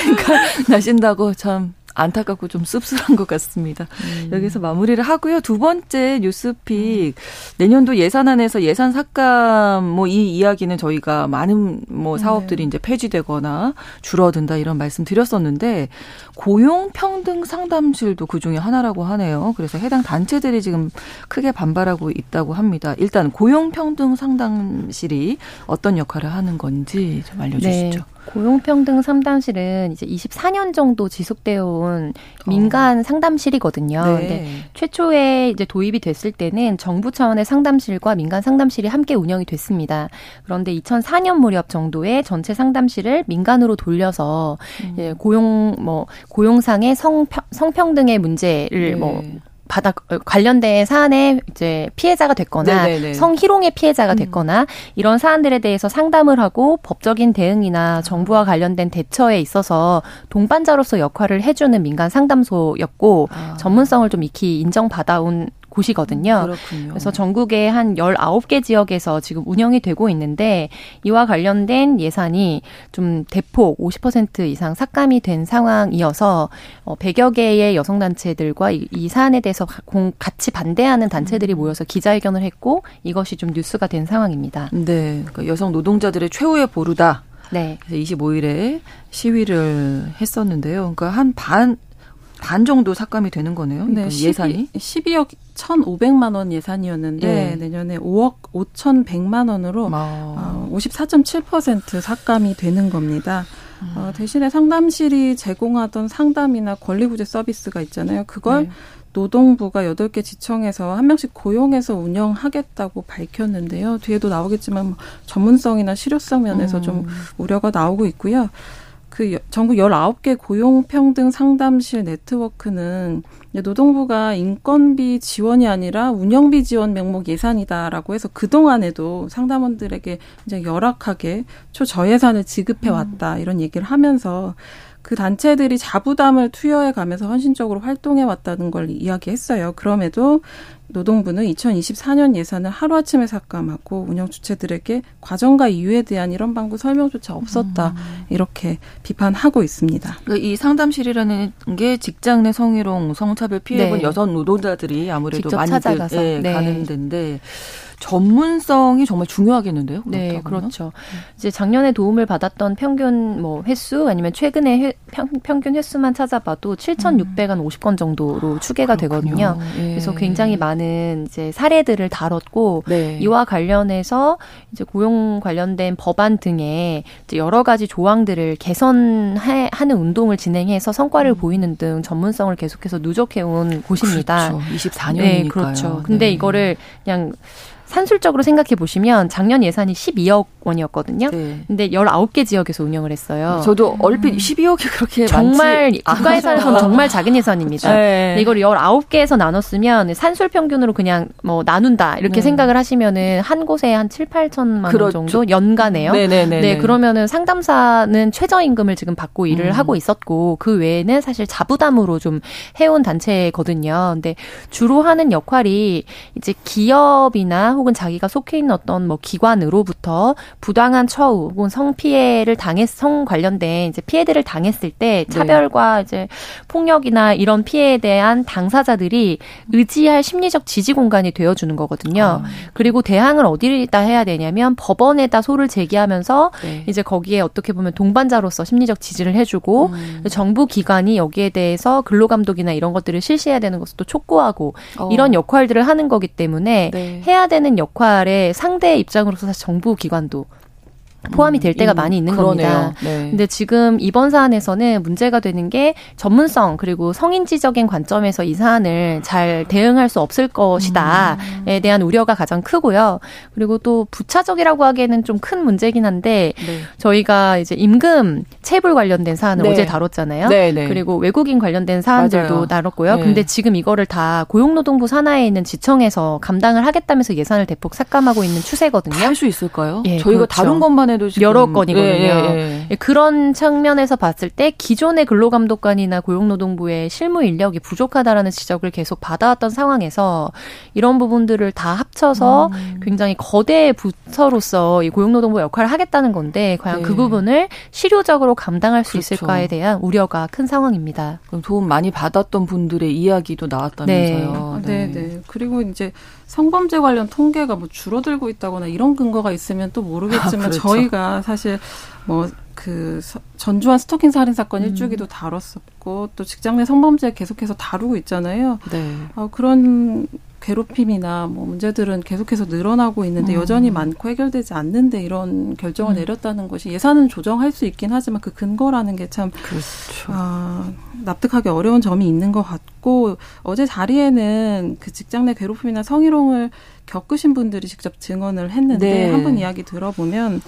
그러니까 나신다고 참 안타깝고 좀 씁쓸한 것 같습니다. 음. 여기서 마무리를 하고요. 두 번째 뉴스픽 내년도 예산안에서 예산 삭감 뭐 이 이야기는 저희가 많은 뭐 사업들이 네. 이제 폐지되거나 줄어든다 이런 말씀 드렸었는데 고용평등상담실도 그중에 하나라고 하네요. 그래서 해당 단체들이 지금 크게 반발하고 있다고 합니다. 일단 고용평등상담실이 어떤 역할을 하는 건지 좀 알려주시죠. 네. 고용평등 상담실은 이제 이십사 년 정도 지속되어 온 민간 어. 상담실이거든요. 네. 근데 최초에 이제 도입이 됐을 때는 정부 차원의 상담실과 민간 상담실이 함께 운영이 됐습니다. 그런데 이천사 년 무렵 정도에 전체 상담실을 민간으로 돌려서 음. 예, 고용 뭐 고용상의 성평, 성평등의 문제를 네. 뭐 받아 관련된 사안에 이제 피해자가 됐거나 네네네. 성희롱의 피해자가 됐거나 음. 이런 사안들에 대해서 상담을 하고 법적인 대응이나 정부와 관련된 대처에 있어서 동반자로서 역할을 해주는 민간 상담소였고 아. 전문성을 좀 익히 인정받아온 곳이거든요. 그렇군요. 그래서 전국의 한 열아홉 개 지역에서 지금 운영이 되고 있는데 이와 관련된 예산이 좀 대폭 오십 퍼센트 이상 삭감이 된 상황이어서 백여 개의 여성단체들과 이, 이 사안에 대해서 공, 같이 반대하는 단체들이 모여서 기자회견을 했고 이것이 좀 뉴스가 된 상황입니다. 네. 그러니까 여성 노동자들의 최후의 보루다. 네. 그래서 이십오 일에 시위를 했었는데요. 그러니까 한 반, 반 정도 삭감이 되는 거네요. 그러니까 네, 예산이. 십이억 천오백만 원 예산이었는데 네. 내년에 오억 오천백만 원으로 어, 오십사 점 칠 퍼센트 삭감이 되는 겁니다. 음. 어, 대신에 상담실이 제공하던 상담이나 권리구제 서비스가 있잖아요. 그걸 네. 노동부가 여덟 개 지청에서 한 명씩 고용해서 운영하겠다고 밝혔는데요. 뒤에도 나오겠지만 뭐 전문성이나 실효성 면에서 음. 좀 우려가 나오고 있고요. 그 전국 열아홉 개 고용평등 상담실 네트워크는 노동부가 인건비 지원이 아니라 운영비 지원 명목 예산이다라고 해서 그동안에도 상담원들에게 굉장히 열악하게 초저예산을 지급해왔다 이런 얘기를 하면서 그 단체들이 자부담을 투여해가면서 헌신적으로 활동해왔다는 걸 이야기했어요. 그럼에도 노동부는 이천이십사 년 예산을 하루아침에 삭감하고 운영 주체들에게 과정과 이유에 대한 이런 방구 설명조차 없었다. 음. 이렇게 비판하고 있습니다. 이 상담실이라는 게 직장 내 성희롱, 성차별 피해 입은 네. 여성 노동자들이 아무래도 많이 들, 예, 네. 가는 데인데 전문성이 정말 중요하겠는데요? 네, 그렇죠. 음. 이제 작년에 도움을 받았던 평균 뭐 횟수 아니면 최근의 회, 평, 평균 횟수만 찾아봐도 칠천육백오십 건 정도로 추계가 아, 되거든요. 예. 그래서 굉장히 많은 이제 사례들을 다뤘고 네. 이와 관련해서 이제 고용 관련된 법안 등에 이제 여러 가지 조항들을 개선하는 운동을 진행해서 성과를 음. 보이는 등 전문성을 계속해서 누적해온 곳입니다. 그렇죠. 이십사 년이니까요. 네, 그렇죠. 근데 네. 이거를 그냥 산술적으로 생각해 보시면 작년 예산이 십이억 원이었거든요. 네. 근데 열아홉 개 지역에서 운영을 했어요. 저도 얼핏 음. 십이억이 그렇게 정말 많지. 정말 국가 예산에서는 정말 작은 예산입니다. 네. 이걸 열아홉 개에서 나눴으면 산술 평균으로 그냥 뭐 나눈다 이렇게 네. 생각을 하시면은 한 곳에 한 칠팔천만 그렇죠. 원 정도 연간에요. 네네네네. 네, 그러면은 상담사는 최저임금을 지금 받고 일을 음. 하고 있었고 그 외에는 사실 자부담으로 좀 해온 단체거든요. 근데 주로 하는 역할이 이제 기업이나 혹은 자기가 속해 있는 어떤 뭐 기관으로부터 부당한 처우 혹은 성피해를 당했 성 관련된 이제 피해들을 당했을 때 차별과 네. 이제 폭력이나 이런 피해에 대한 당사자들이 의지할 심리적 지지 공간이 되어주는 거거든요. 아. 그리고 대항을 어디다 해야 되냐면 법원에다 소를 제기하면서 네. 이제 거기에 어떻게 보면 동반자로서 심리적 지지를 해주고 음. 정부 기관이 여기에 대해서 근로감독이나 이런 것들을 실시해야 되는 것을 또 촉구하고 어. 이런 역할들을 하는 거기 때문에 네. 해야 되는 역할에 상대의 입장으로서 사실 정부 기관도 포함이 될 때가 음, 많이 있는 그러네요. 겁니다. 네. 근데 지금 이번 사안에서는 문제가 되는 게 전문성 그리고 성인지적인 관점에서 이 사안을 잘 대응할 수 없을 것이다에 대한 우려가 가장 크고요. 그리고 또 부차적이라고 하기에는 좀 큰 문제긴 한데 네. 저희가 이제 임금 체불 관련된 사안을 네. 어제 다뤘잖아요. 네, 네. 그리고 외국인 관련된 사안들도 맞아요. 다뤘고요. 네. 근데 지금 이거를 다 고용노동부 산하에 있는 지청에서 감당을 하겠다면서 예산을 대폭 삭감하고 있는 추세거든요. 다 할 수 있을까요? 예, 저희가 그렇죠. 다룬 것만 해도 여러 건이거든요. 예, 예, 예. 그런 측면에서 봤을 때 기존의 근로감독관이나 고용노동부의 실무 인력이 부족하다라는 지적을 계속 받아왔던 상황에서 이런 부분들을 다 합쳐서 음. 굉장히 거대 부서로서 이 고용노동부 역할을 하겠다는 건데 과연 네. 그 부분을 실효적으로 감당할 수 그렇죠. 있을까에 대한 우려가 큰 상황입니다. 그럼 도움 많이 받았던 분들의 이야기도 나왔다면서요. 네, 네. 네, 네. 그리고 이제 성범죄 관련 통계가 뭐 줄어들고 있다거나 이런 근거가 있으면 또 모르겠지만 아, 그렇죠. 저희가 사실 뭐 그 전주환 스토킹 살인 사건 음. 일주기도 다뤘었고 또 직장 내 성범죄 계속해서 다루고 있잖아요. 네. 어, 그런 괴롭힘이나 뭐 문제들은 계속해서 늘어나고 있는데 음. 여전히 많고 해결되지 않는데 이런 결정을 음. 내렸다는 것이 예산은 조정할 수 있긴 하지만 그 근거라는 게 참 그렇죠. 아, 납득하기 어려운 점이 있는 것 같고 어제 자리에는 그 직장 내 괴롭힘이나 성희롱을 겪으신 분들이 직접 증언을 했는데 네. 한 분 이야기 들어보면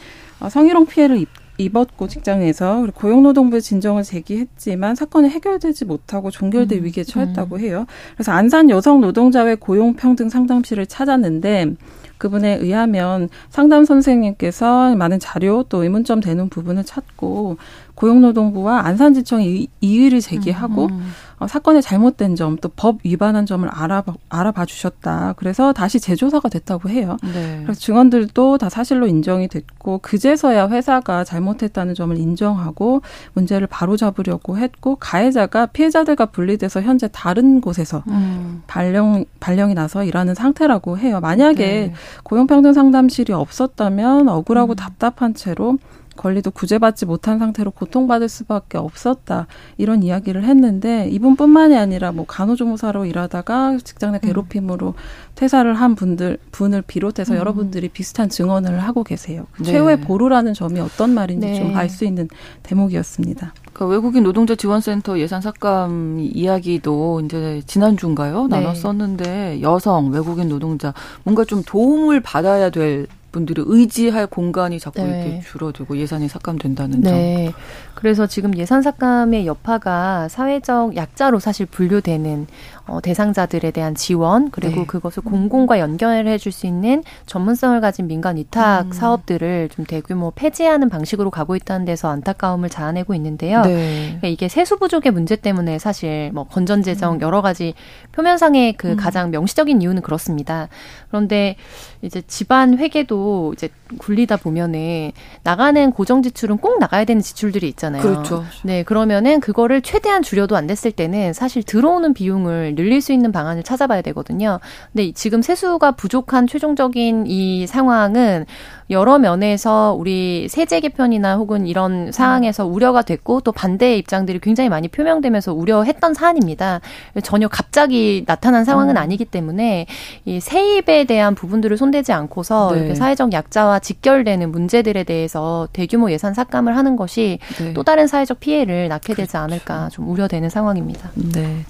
성희롱 피해를 입었고 직장에서 고용노동부에 진정을 제기했지만 사건이 해결되지 못하고 종결된 음. 위기에 처했다고 해요. 그래서 안산 여성노동자회 고용평등상담실을 찾았는데 그분에 의하면 상담 선생님께서 많은 자료 또 의문점 되는 부분을 찾고 고용노동부와 안산지청이 이의를 제기하고 음, 음. 어, 사건의 잘못된 점, 또 법 위반한 점을 알아봐, 알아봐 주셨다. 그래서 다시 재조사가 됐다고 해요. 네. 그래서 증언들도 다 사실로 인정이 됐고 그제서야 회사가 잘못했다는 점을 인정하고 문제를 바로잡으려고 했고 가해자가 피해자들과 분리돼서 현재 다른 곳에서 음. 발령, 발령이 나서 일하는 상태라고 해요. 만약에 네. 고용평등상담실이 없었다면 억울하고 음. 답답한 채로 권리도 구제받지 못한 상태로 고통받을 수밖에 없었다. 이런 이야기를 했는데 이분뿐만이 아니라 뭐 간호조무사로 일하다가 직장 내 괴롭힘으로 음. 퇴사를 한 분들 분을 비롯해서 음. 여러분들이 비슷한 증언을 하고 계세요. 그 네. 최후의 보루라는 점이 어떤 말인지 네. 좀 알 수 있는 대목이었습니다. 그러니까 외국인 노동자 지원센터 예산 삭감 이야기도 이제 지난주인가요? 네. 나눴었는데 여성 외국인 노동자 뭔가 좀 도움을 받아야 될 분들이 의지할 공간이 자꾸 네. 이렇게 줄어들고 예산이 삭감된다는 점. 네. 그래서 지금 예산 삭감의 여파가 사회적 약자로 사실 분류되는 어, 대상자들에 대한 지원 그리고 네. 그것을 공공과 연결해 줄 수 있는 전문성을 가진 민간 위탁 음. 사업들을 좀 대규모 폐지하는 방식으로 가고 있다는 데서 안타까움을 자아내고 있는데요. 네. 그러니까 이게 세수 부족의 문제 때문에 사실 뭐 건전 재정 음. 여러 가지 표면상의 그 음. 가장 명시적인 이유는 그렇습니다. 그런데 이제 집안 회계도 사회로 이제 굴리다 보면은 나가는 고정 지출은 꼭 나가야 되는 지출들이 있잖아요. 그렇죠. 네, 그러면은 그거를 최대한 줄여도 안 됐을 때는 사실 들어오는 비용을 늘릴 수 있는 방안을 찾아봐야 되거든요. 근데 지금 세수가 부족한 최종적인 이 상황은 여러 면에서 우리 세제 개편이나 혹은 이런 상황에서 우려가 됐고 또 반대의 입장들이 굉장히 많이 표명되면서 우려했던 사안입니다. 전혀 갑자기 나타난 상황은 아니기 때문에 이 세입에 대한 부분들을 손대지 않고서 네. 이렇게 사회적 약자와 직결되는 문제들에 대해서 대규모 예산 삭감을 하는 것이 네. 또 다른 사회적 피해를 낳게 그렇죠. 되지 않을까 좀 우려되는 상황입니다. 네,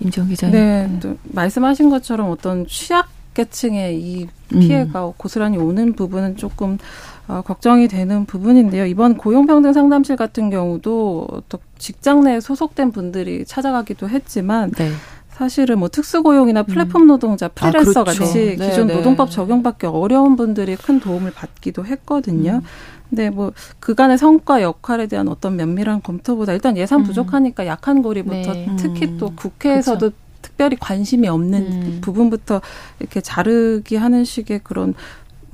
임지영 기자님. 네, 또 말씀하신 것처럼 어떤 취약 계층의 이 피해가 음. 고스란히 오는 부분은 조금 어, 걱정이 되는 부분인데요. 이번 고용평등 상담실 같은 경우도 직장 내에 소속된 분들이 찾아가기도 했지만 네. 사실은 뭐 특수고용이나 플랫폼 노동자, 음. 프리랜서 아, 그렇죠. 같이 네, 기존 네. 노동법 적용받기 어려운 분들이 큰 도움을 받기도 했거든요. 음. 근데 뭐 그간의 성과 역할에 대한 어떤 면밀한 검토보다 일단 예산 부족하니까 음. 약한 고리부터 네. 특히 또 국회에서도 그렇죠. 특별히 관심이 없는 음. 부분부터 이렇게 자르기 하는 식의 그런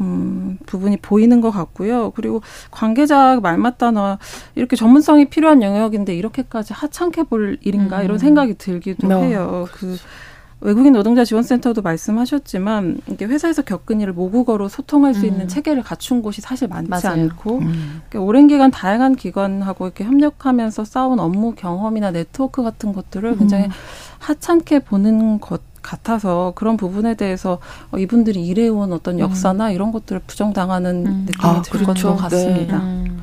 음, 부분이 보이는 것 같고요. 그리고 관계자 말 맞다나 이렇게 전문성이 필요한 영역인데 이렇게까지 하찮게 볼 일인가 음. 이런 생각이 들기도 네. 해요. 그 외국인 노동자 지원센터도 말씀하셨지만 이게 회사에서 겪은 일을 모국어로 소통할 수 있는 음. 체계를 갖춘 곳이 사실 많지 맞아요. 않고 음. 오랜 기간 다양한 기관하고 이렇게 협력하면서 쌓아온 업무 경험이나 네트워크 같은 것들을 굉장히 음. 하찮게 보는 것 같아서 그런 부분에 대해서 이분들이 일해온 어떤 역사나 음. 이런 것들을 부정당하는 음. 느낌이 아, 들 그렇죠. 것 같습니다. 네. 음.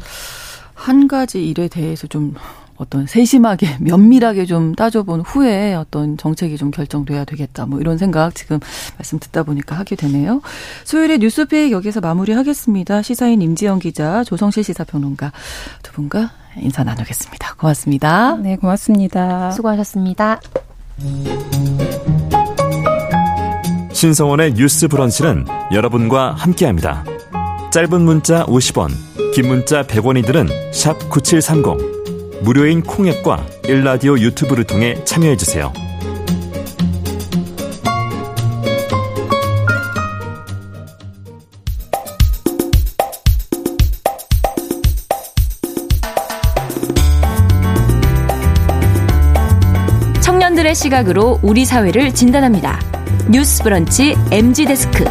한 가지 일에 대해서 좀 어떤 세심하게 면밀하게 좀 따져본 후에 어떤 정책이 좀 결정돼야 되겠다. 뭐 이런 생각 지금 말씀 듣다 보니까 하게 되네요. 수요일에 뉴스픽 여기서 마무리하겠습니다. 시사인 임지영 기자, 조성실 시사평론가 두 분과 인사 나누겠습니다. 고맙습니다. 네, 고맙습니다. 수고하셨습니다. 신성원의 뉴스 브런치는 여러분과 함께합니다. 짧은 문자 오십 원, 긴 문자 백 원이들은 샵 구칠삼공, 무료인 콩앱과 일라디오 유튜브를 통해 참여해주세요. 청년들의 시각으로 우리 사회를 진단합니다. 뉴스 브런치 엠지데스크.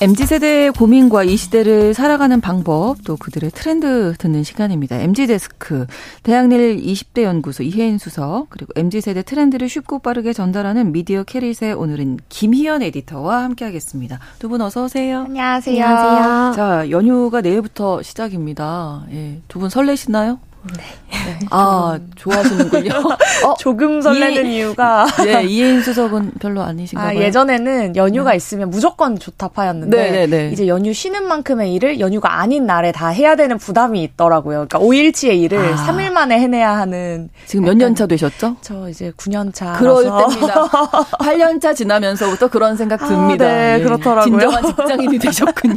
엠지세대의 고민과 이 시대를 살아가는 방법, 또 그들의 트렌드 듣는 시간입니다. 엠지데스크, 대학내일 이십 대 연구소 이혜인 수석, 그리고 엠지세대 트렌드를 쉽고 빠르게 전달하는 미디어 캐릿의 오늘은 김희연 에디터와 함께하겠습니다. 두 분 어서 오세요. 안녕하세요. 안녕하세요. 자, 연휴가 내일부터 시작입니다. 예, 두 분 설레시나요? 네. 네. 아, 좋아하시는군요. 어, 조금 설레는 이, 이유가. 네, 이혜인 수석은 별로 아니신가요? 아, 예전에는 연휴가 네. 있으면 무조건 좋다 파였는데, 네, 네, 네. 이제 연휴 쉬는 만큼의 일을 연휴가 아닌 날에 다 해야 되는 부담이 있더라고요. 그러니까 오일치의 일을 아. 삼 일 만에 해내야 하는. 지금 몇 년 차 되셨죠? 저 이제 구 년 차. 그럴 때입니다. 팔 년 차 지나면서부터 그런 생각 듭니다. 아, 네, 네, 그렇더라고요. 진정한 직장인이 되셨군요.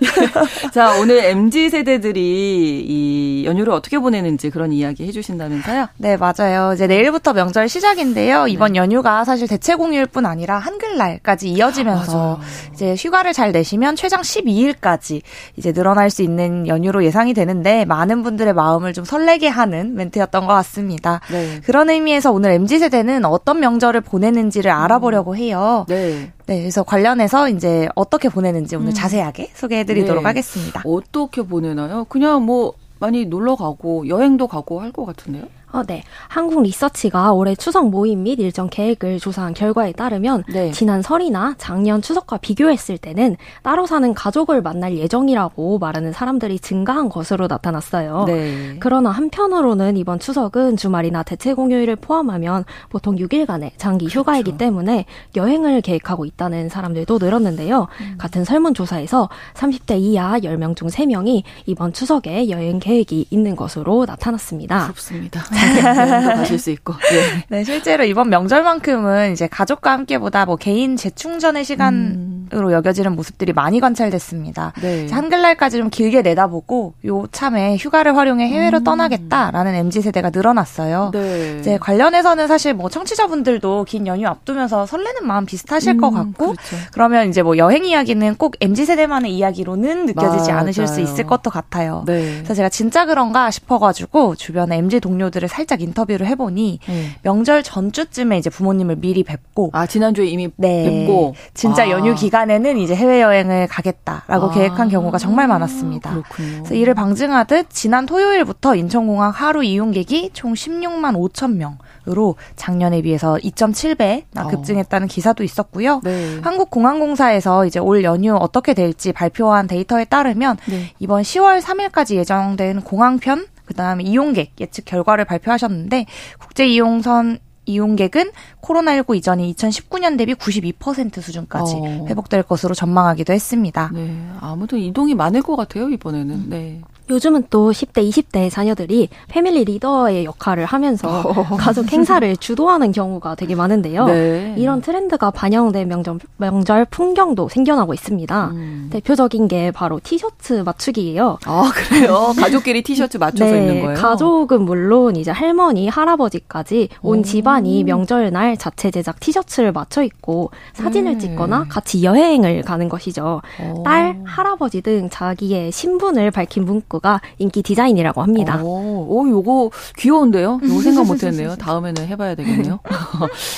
네. 자, 오늘 엠지 세대들이 이 연휴를 어떻게 보내는지 그런 이야기 해주신다면서요? 네, 맞아요. 이제 내일부터 명절 시작인데요. 이번 네. 연휴가 사실 대체 공휴일뿐 아니라 한글날까지 이어지면서 아, 이제 휴가를 잘 내시면 최장 십이 일까지 이제 늘어날 수 있는 연휴로 예상이 되는데 많은 분들의 마음을 좀 설레게 하는 멘트였던 것 같습니다. 네. 그런 의미에서 오늘 엠지세대는 어떤 명절을 보내는지를 알아보려고 해요. 네. 네, 그래서 관련해서 이제 어떻게 보내는지 오늘 음. 자세하게 소개해드리도록 네. 하겠습니다. 어떻게 보내나요? 그냥 뭐 많이 놀러 가고 여행도 가고 할 것 같은데요? 어, 네. 한국 리서치가 올해 추석 모임 및 일정 계획을 조사한 결과에 따르면 네. 지난 설이나 작년 추석과 비교했을 때는 따로 사는 가족을 만날 예정이라고 말하는 사람들이 증가한 것으로 나타났어요. 네. 그러나 한편으로는 이번 추석은 주말이나 대체 공휴일을 포함하면 보통 육 일간의 장기 그렇죠. 휴가이기 때문에 여행을 계획하고 있다는 사람들도 늘었는데요. 음. 같은 설문조사에서 삼십 대 이하 열 명 중 세 명이 이번 추석에 여행 계획이 있는 것으로 나타났습니다. 그렇습니다. 가실 수 있고. 예. 네, 실제로 이번 명절만큼은 이제 가족과 함께보다 뭐 개인 재충전의 시간을 으로 여겨지는 모습들이 많이 관찰됐습니다. 네. 한글날까지 좀 길게 내다보고 요 참에 휴가를 활용해 해외로 음. 떠나겠다라는 엠지세대가 늘어났어요. 네. 이제 관련해서는 사실 뭐 청취자분들도 긴 연휴 앞두면서 설레는 마음 비슷하실 음, 것 같고 그렇죠. 그러면 이제 뭐 여행 이야기는 꼭 엠지세대만의 이야기로는 느껴지지 맞아요. 않으실 수 있을 것도 같아요. 네. 그래서 제가 진짜 그런가 싶어가지고 주변에 엠지 동료들을 살짝 인터뷰를 해보니 네. 명절 전주쯤에 이제 부모님을 미리 뵙고 아 지난주에 이미 네. 뵙고 진짜 아. 연휴 기간에는 이제 해외여행을 가겠다라고 아. 계획한 경우가 정말 많았습니다. 그렇군요. 그래서 이를 방증하듯 지난 토요일부터 인천공항 하루 이용객이 총 십육만 오천 명으로 작년에 비해서 이 점 칠 배나 급증했다는 어. 기사도 있었고요. 네. 한국공항공사에서 이제 올 연휴 어떻게 될지 발표한 데이터에 따르면 네. 이번 시월 삼일까지 예정된 공항편 그다음에 이용객 예측 결과를 발표하셨는데 국제이용선 이용객은 코로나십구 이전인 이천십구 년 대비 구십이 퍼센트 수준까지 어. 회복될 것으로 전망하기도 했습니다. 네, 아무튼 이동이 많을 것 같아요, 이번에는. 음. 네. 요즘은 또 십 대, 이십 대 자녀들이 패밀리 리더의 역할을 하면서 어. 가족 행사를 주도하는 경우가 되게 많은데요. 네. 이런 트렌드가 반영된 명절, 명절 풍경도 생겨나고 있습니다. 음. 대표적인 게 바로 티셔츠 맞추기예요. 아, 그래요? 가족끼리 티셔츠 맞춰서 네, 입는 거예요? 가족은 물론 이제 할머니, 할아버지까지 온 오. 집안이 명절날 자체 제작 티셔츠를 맞춰 입고 사진을 음. 찍거나 같이 여행을 가는 것이죠. 오. 딸, 할아버지 등 자기의 신분을 밝힌 문구 가 인기 디자인이라고 합니다. 오, 오, 요거 귀여운데요? 요거 생각 못했네요. 다음에는 해봐야 되겠네요.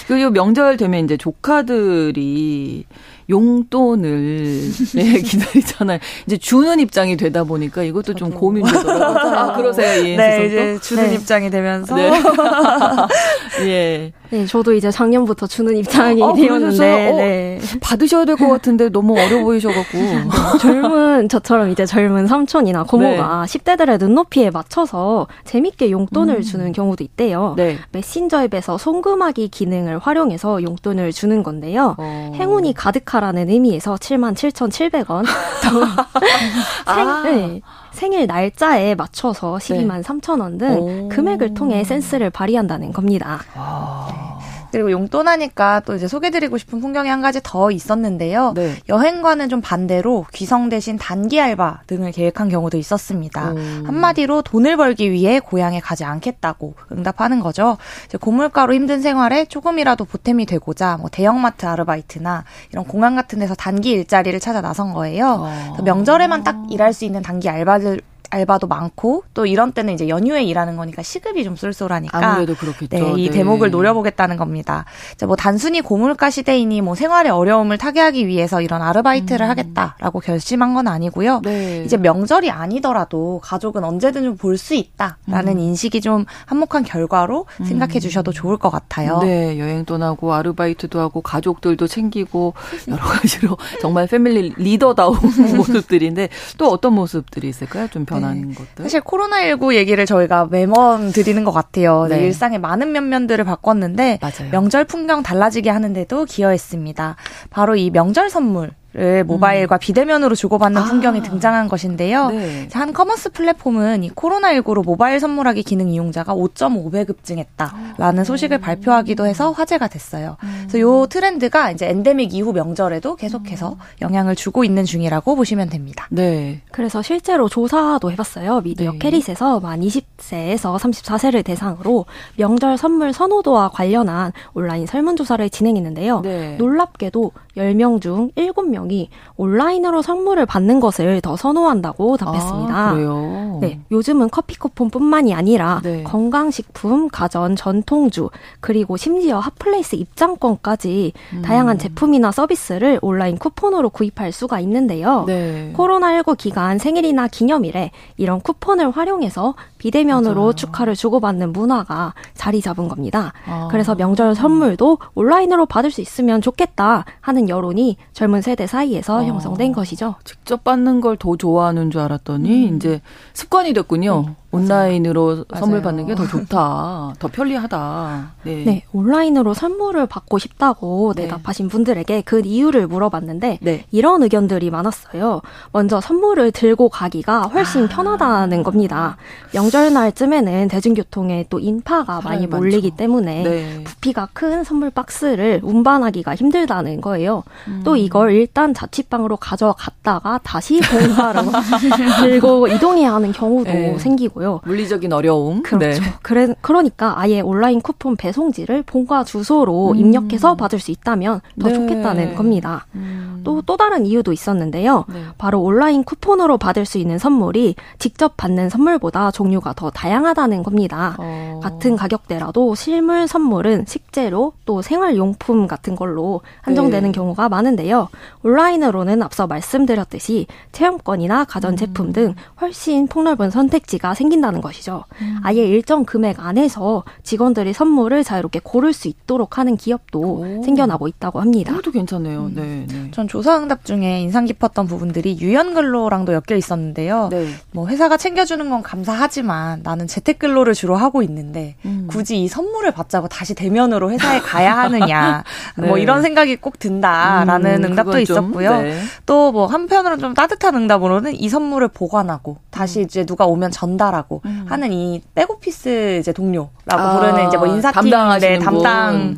그리고 명절 되면 이제 조카들이 용돈을 네, 기다리잖아요. 이제 주는 입장이 되다 보니까 이것도 좀 고민되더라고요. 아, 그러세요, 이혜인 씨도? 네, 이제 주는 네. 입장이 되면서. 네. 예. 네, 저도 이제 작년부터 주는 입장이 어, 되었는데 어, 네. 받으셔야 될 것 같은데 너무 어려 보이셔갖고 젊은 저처럼 이제 젊은 삼촌이나 고모가 네. 십 대들의 눈높이에 맞춰서 재밌게 용돈을 음. 주는 경우도 있대요. 네. 메신저 앱에서 송금하기 기능을 활용해서 용돈을 주는 건데요. 어. 행운이 가득하라는 의미에서 칠만 칠천칠백 원 아. 생, 네. 생일 날짜에 맞춰서 십이만 삼천 원 등 오. 금액을 통해 센스를 발휘한다는 겁니다. 아. 그리고 용돈하니까 또 이제 소개드리고 싶은 풍경이 한 가지 더 있었는데요. 네. 여행과는 좀 반대로 귀성 대신 단기 알바 등을 계획한 경우도 있었습니다. 음. 한마디로 돈을 벌기 위해 고향에 가지 않겠다고 응답하는 거죠. 이제 고물가로 힘든 생활에 조금이라도 보탬이 되고자 뭐 대형마트 아르바이트나 이런 공항 같은 데서 단기 일자리를 찾아 나선 거예요. 어. 명절에만 딱 일할 수 있는 단기 알바들 알바도 많고 또 이런 때는 이제 연휴에 일하는 거니까 시급이 좀 쏠쏠하니까 아무래도 그렇겠죠. 네, 이 네. 대목을 노려보겠다는 겁니다. 이제 뭐 단순히 고물가 시대이니 뭐 생활의 어려움을 타개하기 위해서 이런 아르바이트를 음. 하겠다라고 결심한 건 아니고요. 네. 이제 명절이 아니더라도 가족은 언제든 좀 볼 수 있다라는 음. 인식이 좀 한몫한 결과로 음. 생각해 주셔도 좋을 것 같아요. 네, 여행도 나고 아르바이트도 하고 가족들도 챙기고 여러 가지로 정말 패밀리 리더다운 모습들인데 또 어떤 모습들이 있을까요? 좀 변화. 네. 사실 코로나십구 얘기를 저희가 매번 드리는 것 같아요. 네. 일상의 많은 면면들을 바꿨는데 맞아요. 명절 풍경 달라지게 하는데도 기여했습니다. 바로 이 명절 선물. 를 모바일과 음. 비대면으로 주고받는 아. 풍경이 등장한 것인데요. 네. 한 커머스 플랫폼은 이 코로나십구로 모바일 선물하기 기능 이용자가 오 점 오 배 급증했다라는 오. 소식을 발표하기도 해서 화제가 됐어요. 음. 그래서 이 트렌드가 이제 엔데믹 이후 명절에도 계속해서 음. 영향을 주고 있는 중이라고 보시면 됩니다. 네. 그래서 실제로 조사도 해봤어요. 미디어 네. 캐릿에서 만 이십 세에서 삼십사 세를 대상으로 명절 선물 선호도와 관련한 온라인 설문조사를 진행했는데요. 네. 놀랍게도 열 명 중 일곱 명 이 온라인으로 선물을 받는 것을 더 선호한다고 답했습니다. 아, 그래요? 네, 요즘은 커피 쿠폰뿐만이 아니라 네. 건강식품, 가전, 전통주 그리고 심지어 핫플레이스 입장권까지 음. 다양한 제품이나 서비스를 온라인 쿠폰으로 구입할 수가 있는데요. 네. 코로나십구 기간 생일이나 기념일에 이런 쿠폰을 활용해서 비대면으로 맞아요. 축하를 주고받는 문화가 자리 잡은 겁니다. 아. 그래서 명절 선물도 온라인으로 받을 수 있으면 좋겠다 하는 여론이 젊은 세대 사이에서 아, 형성된 것이죠. 직접 받는 걸 더 좋아하는 줄 알았더니 음. 이제 습관이 됐군요. 음. 온라인으로 맞아요. 선물 받는 게 더 좋다. 더 편리하다. 네. 네, 온라인으로 선물을 받고 싶다고 네. 대답하신 분들에게 그 이유를 물어봤는데 네. 이런 의견들이 많았어요. 먼저 선물을 들고 가기가 훨씬 아. 편하다는 겁니다. 명절날쯤에는 대중교통에 또 인파가 많이 몰리기 많죠. 때문에 네. 부피가 큰 선물 박스를 운반하기가 힘들다는 거예요. 음. 또 이걸 일단 자취방으로 가져갔다가 다시 공사로 들고 이동해야 하는 경우도 네. 생기고요. 물리적인 어려움. 그렇죠. 네. 그래, 그러니까 아예 온라인 쿠폰 배송지를 본가 주소로 음. 입력해서 받을 수 있다면 더 네. 좋겠다는 겁니다. 음. 또, 또 다른 이유도 있었는데요. 네. 바로 온라인 쿠폰으로 받을 수 있는 선물이 직접 받는 선물보다 종류가 더 다양하다는 겁니다. 어. 같은 가격대라도 실물 선물은 식재료 또 생활용품 같은 걸로 한정되는 네. 경우가 많은데요. 온라인으로는 앞서 말씀드렸듯이 체험권이나 가전제품 음. 등 훨씬 폭넓은 선택지가 생기는 다는 것이죠. 음. 아예 일정 금액 안에서 직원들이 선물을 자유롭게 고를 수 있도록 하는 기업도 오. 생겨나고 있다고 합니다. 그것도 괜찮네요. 음. 네, 네. 전 조사응답 중에 인상 깊었던 부분들이 유연근로랑도 엮여 있었는데요. 네. 뭐 회사가 챙겨주는 건 감사하지만 나는 재택근로를 주로 하고 있는데 음. 굳이 이 선물을 받자고 다시 대면으로 회사에 가야 하느냐 네. 뭐 이런 생각이 꼭 든다라는 음, 응답도 있었고요. 네. 또 뭐 한편으로는 좀 따뜻한 응답으로는 이 선물을 보관하고 다시 음. 이제 누가 오면 전달하고 음. 하는 이 백오피스 이제 동료라고 아, 부르는 이제 뭐 인사팀 네, 담당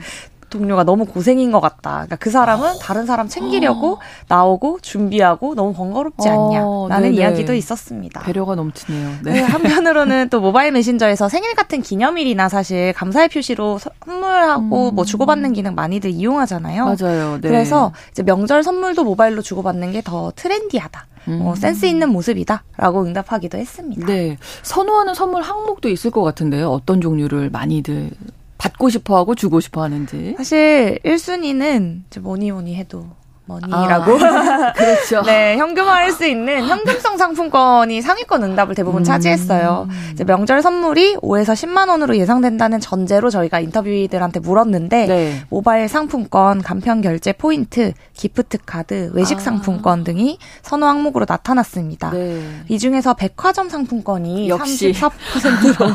동료가 너무 고생인 것 같다. 그러니까 그 사람은 어. 다른 사람 챙기려고 어. 나오고 준비하고 너무 번거롭지 어, 않냐라는 네네. 이야기도 있었습니다. 배려가 넘치네요. 네. 네, 한편으로는 또 모바일 메신저에서 생일 같은 기념일이나 사실 감사의 표시로 선물하고 음. 뭐 주고받는 기능 많이들 이용하잖아요. 맞아요. 네. 그래서 이제 명절 선물도 모바일로 주고받는 게 더 트렌디하다. 음. 어, 센스 있는 모습이다라고 응답하기도 했습니다. 네, 선호하는 선물 항목도 있을 것 같은데요. 어떤 종류를 많이들 받고 싶어하고 주고 싶어하는지. 사실 일 순위는 이제 뭐니 뭐니 해도 머니라고. 아, 그렇죠. 네, 현금화할 수 있는 현금성 상품권이 상위권 응답을 대부분 음. 차지했어요. 이제 명절 선물이 오에서 십만 원으로 예상된다는 전제로 저희가 인터뷰이들한테 물었는데 네. 모바일 상품권, 간편 결제 포인트, 기프트 카드, 외식 아. 상품권 등이 선호 항목으로 나타났습니다. 네. 이 중에서 백화점 상품권이 역시. 삼십사 퍼센트로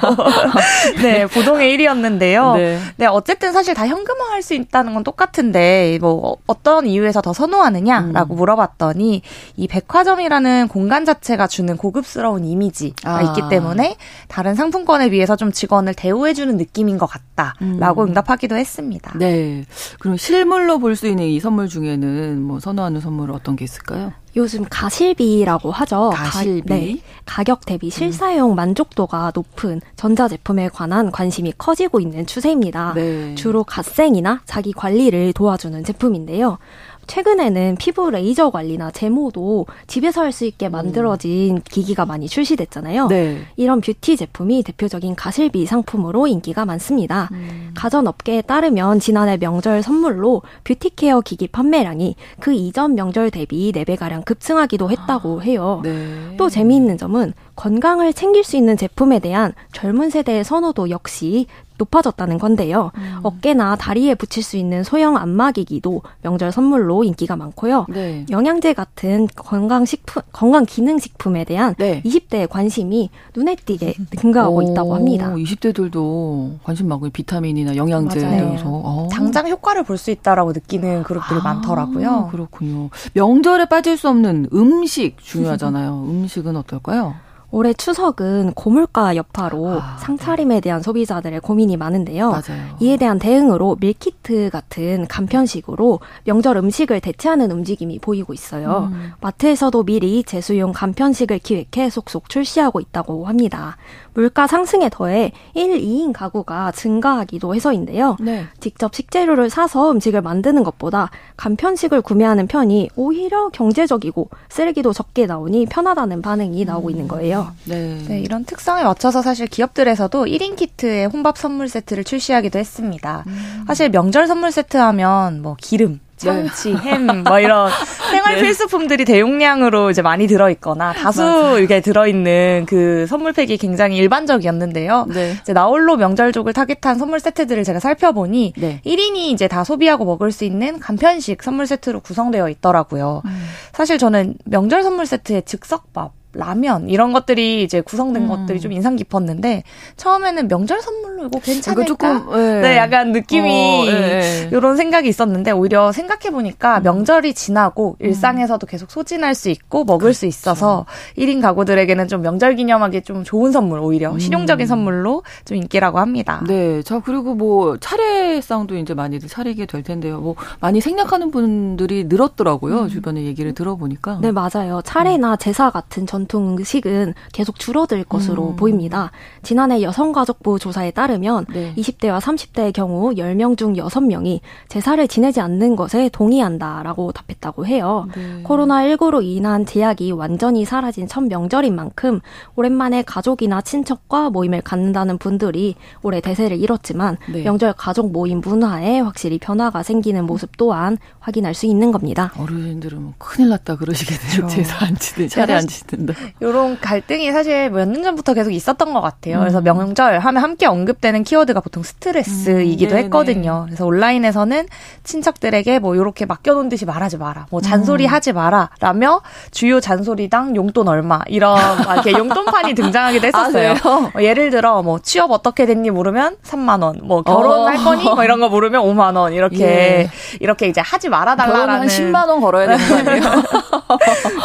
네, 부동의 일 위였는데요. 네. 네, 어쨌든 사실 다 현금화할 수 있다는 건 똑같은데 뭐 어떤 이유에서 더 선호하느냐라고 음. 물어봤더니 이 백화점이라는 공간 자체가 주는 고급스러운 이미지가 아. 있기 때문에 다른 상품권에 비해서 좀 직원을 대우해주는 느낌인 것 같다라고 음. 응답하기도 했습니다. 네, 그럼 실물로 볼 수 있는 이 선물 중에는 뭐 선호하는 선물 어떤 게 있을까요? 요즘 가실비라고 하죠. 가실비. 가, 네. 가격 대비 실사용 음. 만족도가 높은 전자제품에 관한 관심이 커지고 있는 추세입니다. 네. 주로 갓생이나 자기 관리를 도와주는 제품인데요. 최근에는 피부 레이저 관리나 제모도 집에서 할 수 있게 만들어진 음. 기기가 많이 출시됐잖아요. 네. 이런 뷰티 제품이 대표적인 가실비 상품으로 인기가 많습니다. 음. 가전업계에 따르면 지난해 명절 선물로 뷰티케어 기기 판매량이 그 이전 명절 대비 네 배가량 급증하기도 했다고 해요. 아, 네. 또 재미있는 점은 건강을 챙길 수 있는 제품에 대한 젊은 세대의 선호도 역시 높아졌다는 건데요. 음. 어깨나 다리에 붙일 수 있는 소형 안마기기도 명절 선물로 인기가 많고요. 네. 영양제 같은 건강식품, 건강기능식품에 대한 네. 이십 대의 관심이 눈에 띄게 증가하고 오, 있다고 합니다. 이십 대들도 관심 많고 비타민이나 영양제 등에서 당장 효과를 볼 수 있다라고 느끼는 그룹들이 아, 많더라고요. 그렇군요. 명절에 빠질 수 없는 음식 중요하잖아요. 음식은 어떨까요? 올해 추석은 고물가 여파로 아, 상차림에 대한 소비자들의 고민이 많은데요. 맞아요. 이에 대한 대응으로 밀키트 같은 간편식으로 명절 음식을 대체하는 움직임이 보이고 있어요. 음. 마트에서도 미리 제수용 간편식을 기획해 속속 출시하고 있다고 합니다. 물가 상승에 더해 일, 이인 가구가 증가하기도 해서인데요. 네. 직접 식재료를 사서 음식을 만드는 것보다 간편식을 구매하는 편이 오히려 경제적이고 쓰레기도 적게 나오니 편하다는 반응이 나오고 음. 있는 거예요. 네. 네, 이런 특성에 맞춰서 사실 기업들에서도 일인 키트의 혼밥 선물 세트를 출시하기도 했습니다. 음. 사실 명절 선물 세트 하면 뭐 기름, 참치, 햄, 뭐 이런 생활 네. 필수품들이 대용량으로 이제 많이 들어있거나 다수 맞아. 이렇게 들어있는 그 선물팩이 굉장히 일반적이었는데요. 네. 이제 나홀로 명절족을 타깃한 선물 세트들을 제가 살펴보니 네. 일인이 이제 다 소비하고 먹을 수 있는 간편식 선물 세트로 구성되어 있더라고요. 음. 사실 저는 명절 선물 세트의 즉석밥 라면 이런 것들이 이제 구성된 음. 것들이 좀 인상 깊었는데 처음에는 명절 선물로 이거 괜찮을까? 조금, 네. 네, 약간 느낌이 어, 네. 이런 생각이 있었는데 오히려 생각해보니까 음. 명절이 지나고 음. 일상에서도 계속 소진할 수 있고 먹을 그렇죠. 수 있어서 일 인 가구들에게는 좀 명절 기념하기 좀 좋은 선물 오히려 음. 실용적인 선물로 좀 인기라고 합니다. 네, 자 그리고 뭐 차례상도 이제 많이들 차리게 될 텐데요. 뭐 많이 생략하는 분들이 늘었더라고요. 음. 주변에 얘기를 들어보니까. 네, 맞아요. 차례나 제사 같은 전 전통 음식은 계속 줄어들 것으로 음. 보입니다. 지난해 여성가족부 조사에 따르면 네. 이십 대와 삼십 대의 경우 열 명 중 여섯 명이 제사를 지내지 않는 것에 동의한다라고 답했다고 해요. 네. 코로나십구로 인한 제약이 완전히 사라진 첫 명절인 만큼 오랜만에 가족이나 친척과 모임을 갖는다는 분들이 올해 대세를 이뤘지만 네. 명절 가족 모임 문화에 확실히 변화가 생기는 모습 또한 확인할 수 있는 겁니다. 어르신들은 뭐 큰일 났다 그러시겠네요. 제사 안 지내, 차례 안 지낸다. 이런 갈등이 사실 몇 년 전부터 계속 있었던 것 같아요. 음. 그래서 명절 하면 함께 언급되는 키워드가 보통 스트레스이기도 음, 했거든요. 그래서 온라인에서는 친척들에게 뭐 이렇게 맡겨놓은 듯이 말하지 마라. 뭐 잔소리 음. 하지 마라. 라며 주요 잔소리당 용돈 얼마. 이런 이렇게 용돈판이 등장하기도 했었어요. 아, 뭐 예를 들어 뭐 취업 어떻게 됐니 물으면 삼만 원. 뭐 결혼할 어. 거니? 뭐 이런 거 물으면 오만 원. 이렇게 예. 이렇게 이제 하지 말아달라는. 결혼은 십만 원 걸어야 되는 거 아니에요?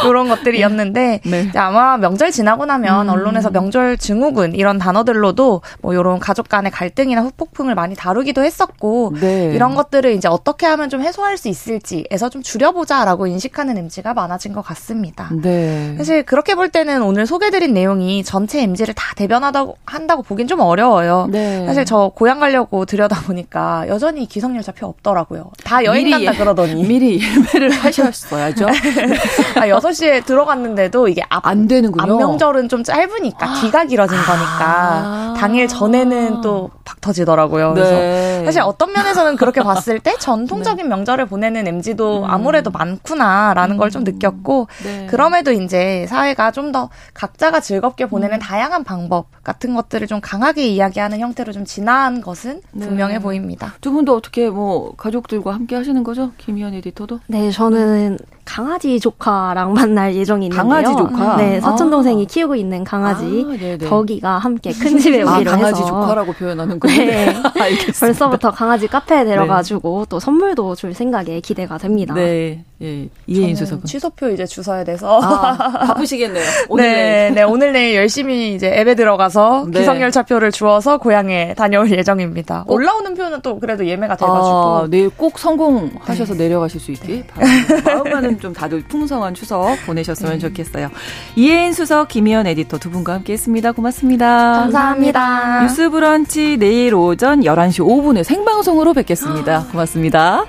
이런 것들이었는데 네. 아마 명절 지나고 나면 음. 언론에서 명절 증후군 이런 단어들로도 뭐 이런 가족 간의 갈등이나 후폭풍을 많이 다루기도 했었고 네. 이런 것들을 이제 어떻게 하면 좀 해소할 수 있을지에서 좀 줄여보자라고 인식하는 엠지가 많아진 것 같습니다. 네. 사실 그렇게 볼 때는 오늘 소개해드린 내용이 전체 엠지를 다 대변한다고 한다고 보긴 좀 어려워요. 네. 사실 저 고향 가려고 들여다보니까 여전히 기성열차 표 없더라고요. 다 여행 간다 예. 그러더니 미리 예매를 하셨어야죠. 아, 여섯 시에 들어갔는데도 이게 앞, 안 되는군요. 앞명절은 좀 짧으니까 뒤가 길어진 거니까 아~ 당일 전에는 또 팍 터지더라고요. 네. 그래서 사실 어떤 면에서는 그렇게 봤을 때 전통적인 네. 명절을 보내는 엠지도 아무래도 음. 많구나라는 음. 걸 좀 느꼈고 네. 그럼에도 이제 사회가 좀 더 각자가 즐겁게 보내는 음. 다양한 방법 같은 것들을 좀 강하게 이야기하는 형태로 좀 진화한 것은 네. 분명해 보입니다. 두 분도 어떻게 뭐 가족들과 함께 하시는 거죠? 김희연 에디터도? 네, 저는 강아지 조카랑 만날 예정이 있는데요. 강아지 조카? 네, 사촌 동생이 아. 키우고 있는 강아지 아, 덕이가 함께 큰 집에 오기로 아, 강아지 해서. 강아지 조카라고 표현하는 거예요. 네, 알겠습니다. 벌써부터 강아지 카페에 데려가지고 네. 또 선물도 줄 생각에 기대가 됩니다. 네, 예, 이혜인 수석은 취소표 이제 주셔야 돼서 아, 바쁘시겠네요. 오늘 네, 내일. 네, 오늘 내일 열심히 이제 앱에 들어가서 네. 기성열차표를 주워서 고향에 다녀올 예정입니다. 꼭. 올라오는 표는 또 그래도 예매가 돼가지고 아, 내일 꼭 성공하셔서 네. 내려가실 수 있게 네. 마음만은 좀 다들 풍성한 추석 보내셨으면 네. 좋겠어요. 이혜인 수석, 김희연 에디터 두 분과 함께했습니다. 고맙습니다. 감사합니다. 뉴스 브런치 내일 오전 열한 시 오 분에 생방송으로 뵙겠습니다. 고맙습니다.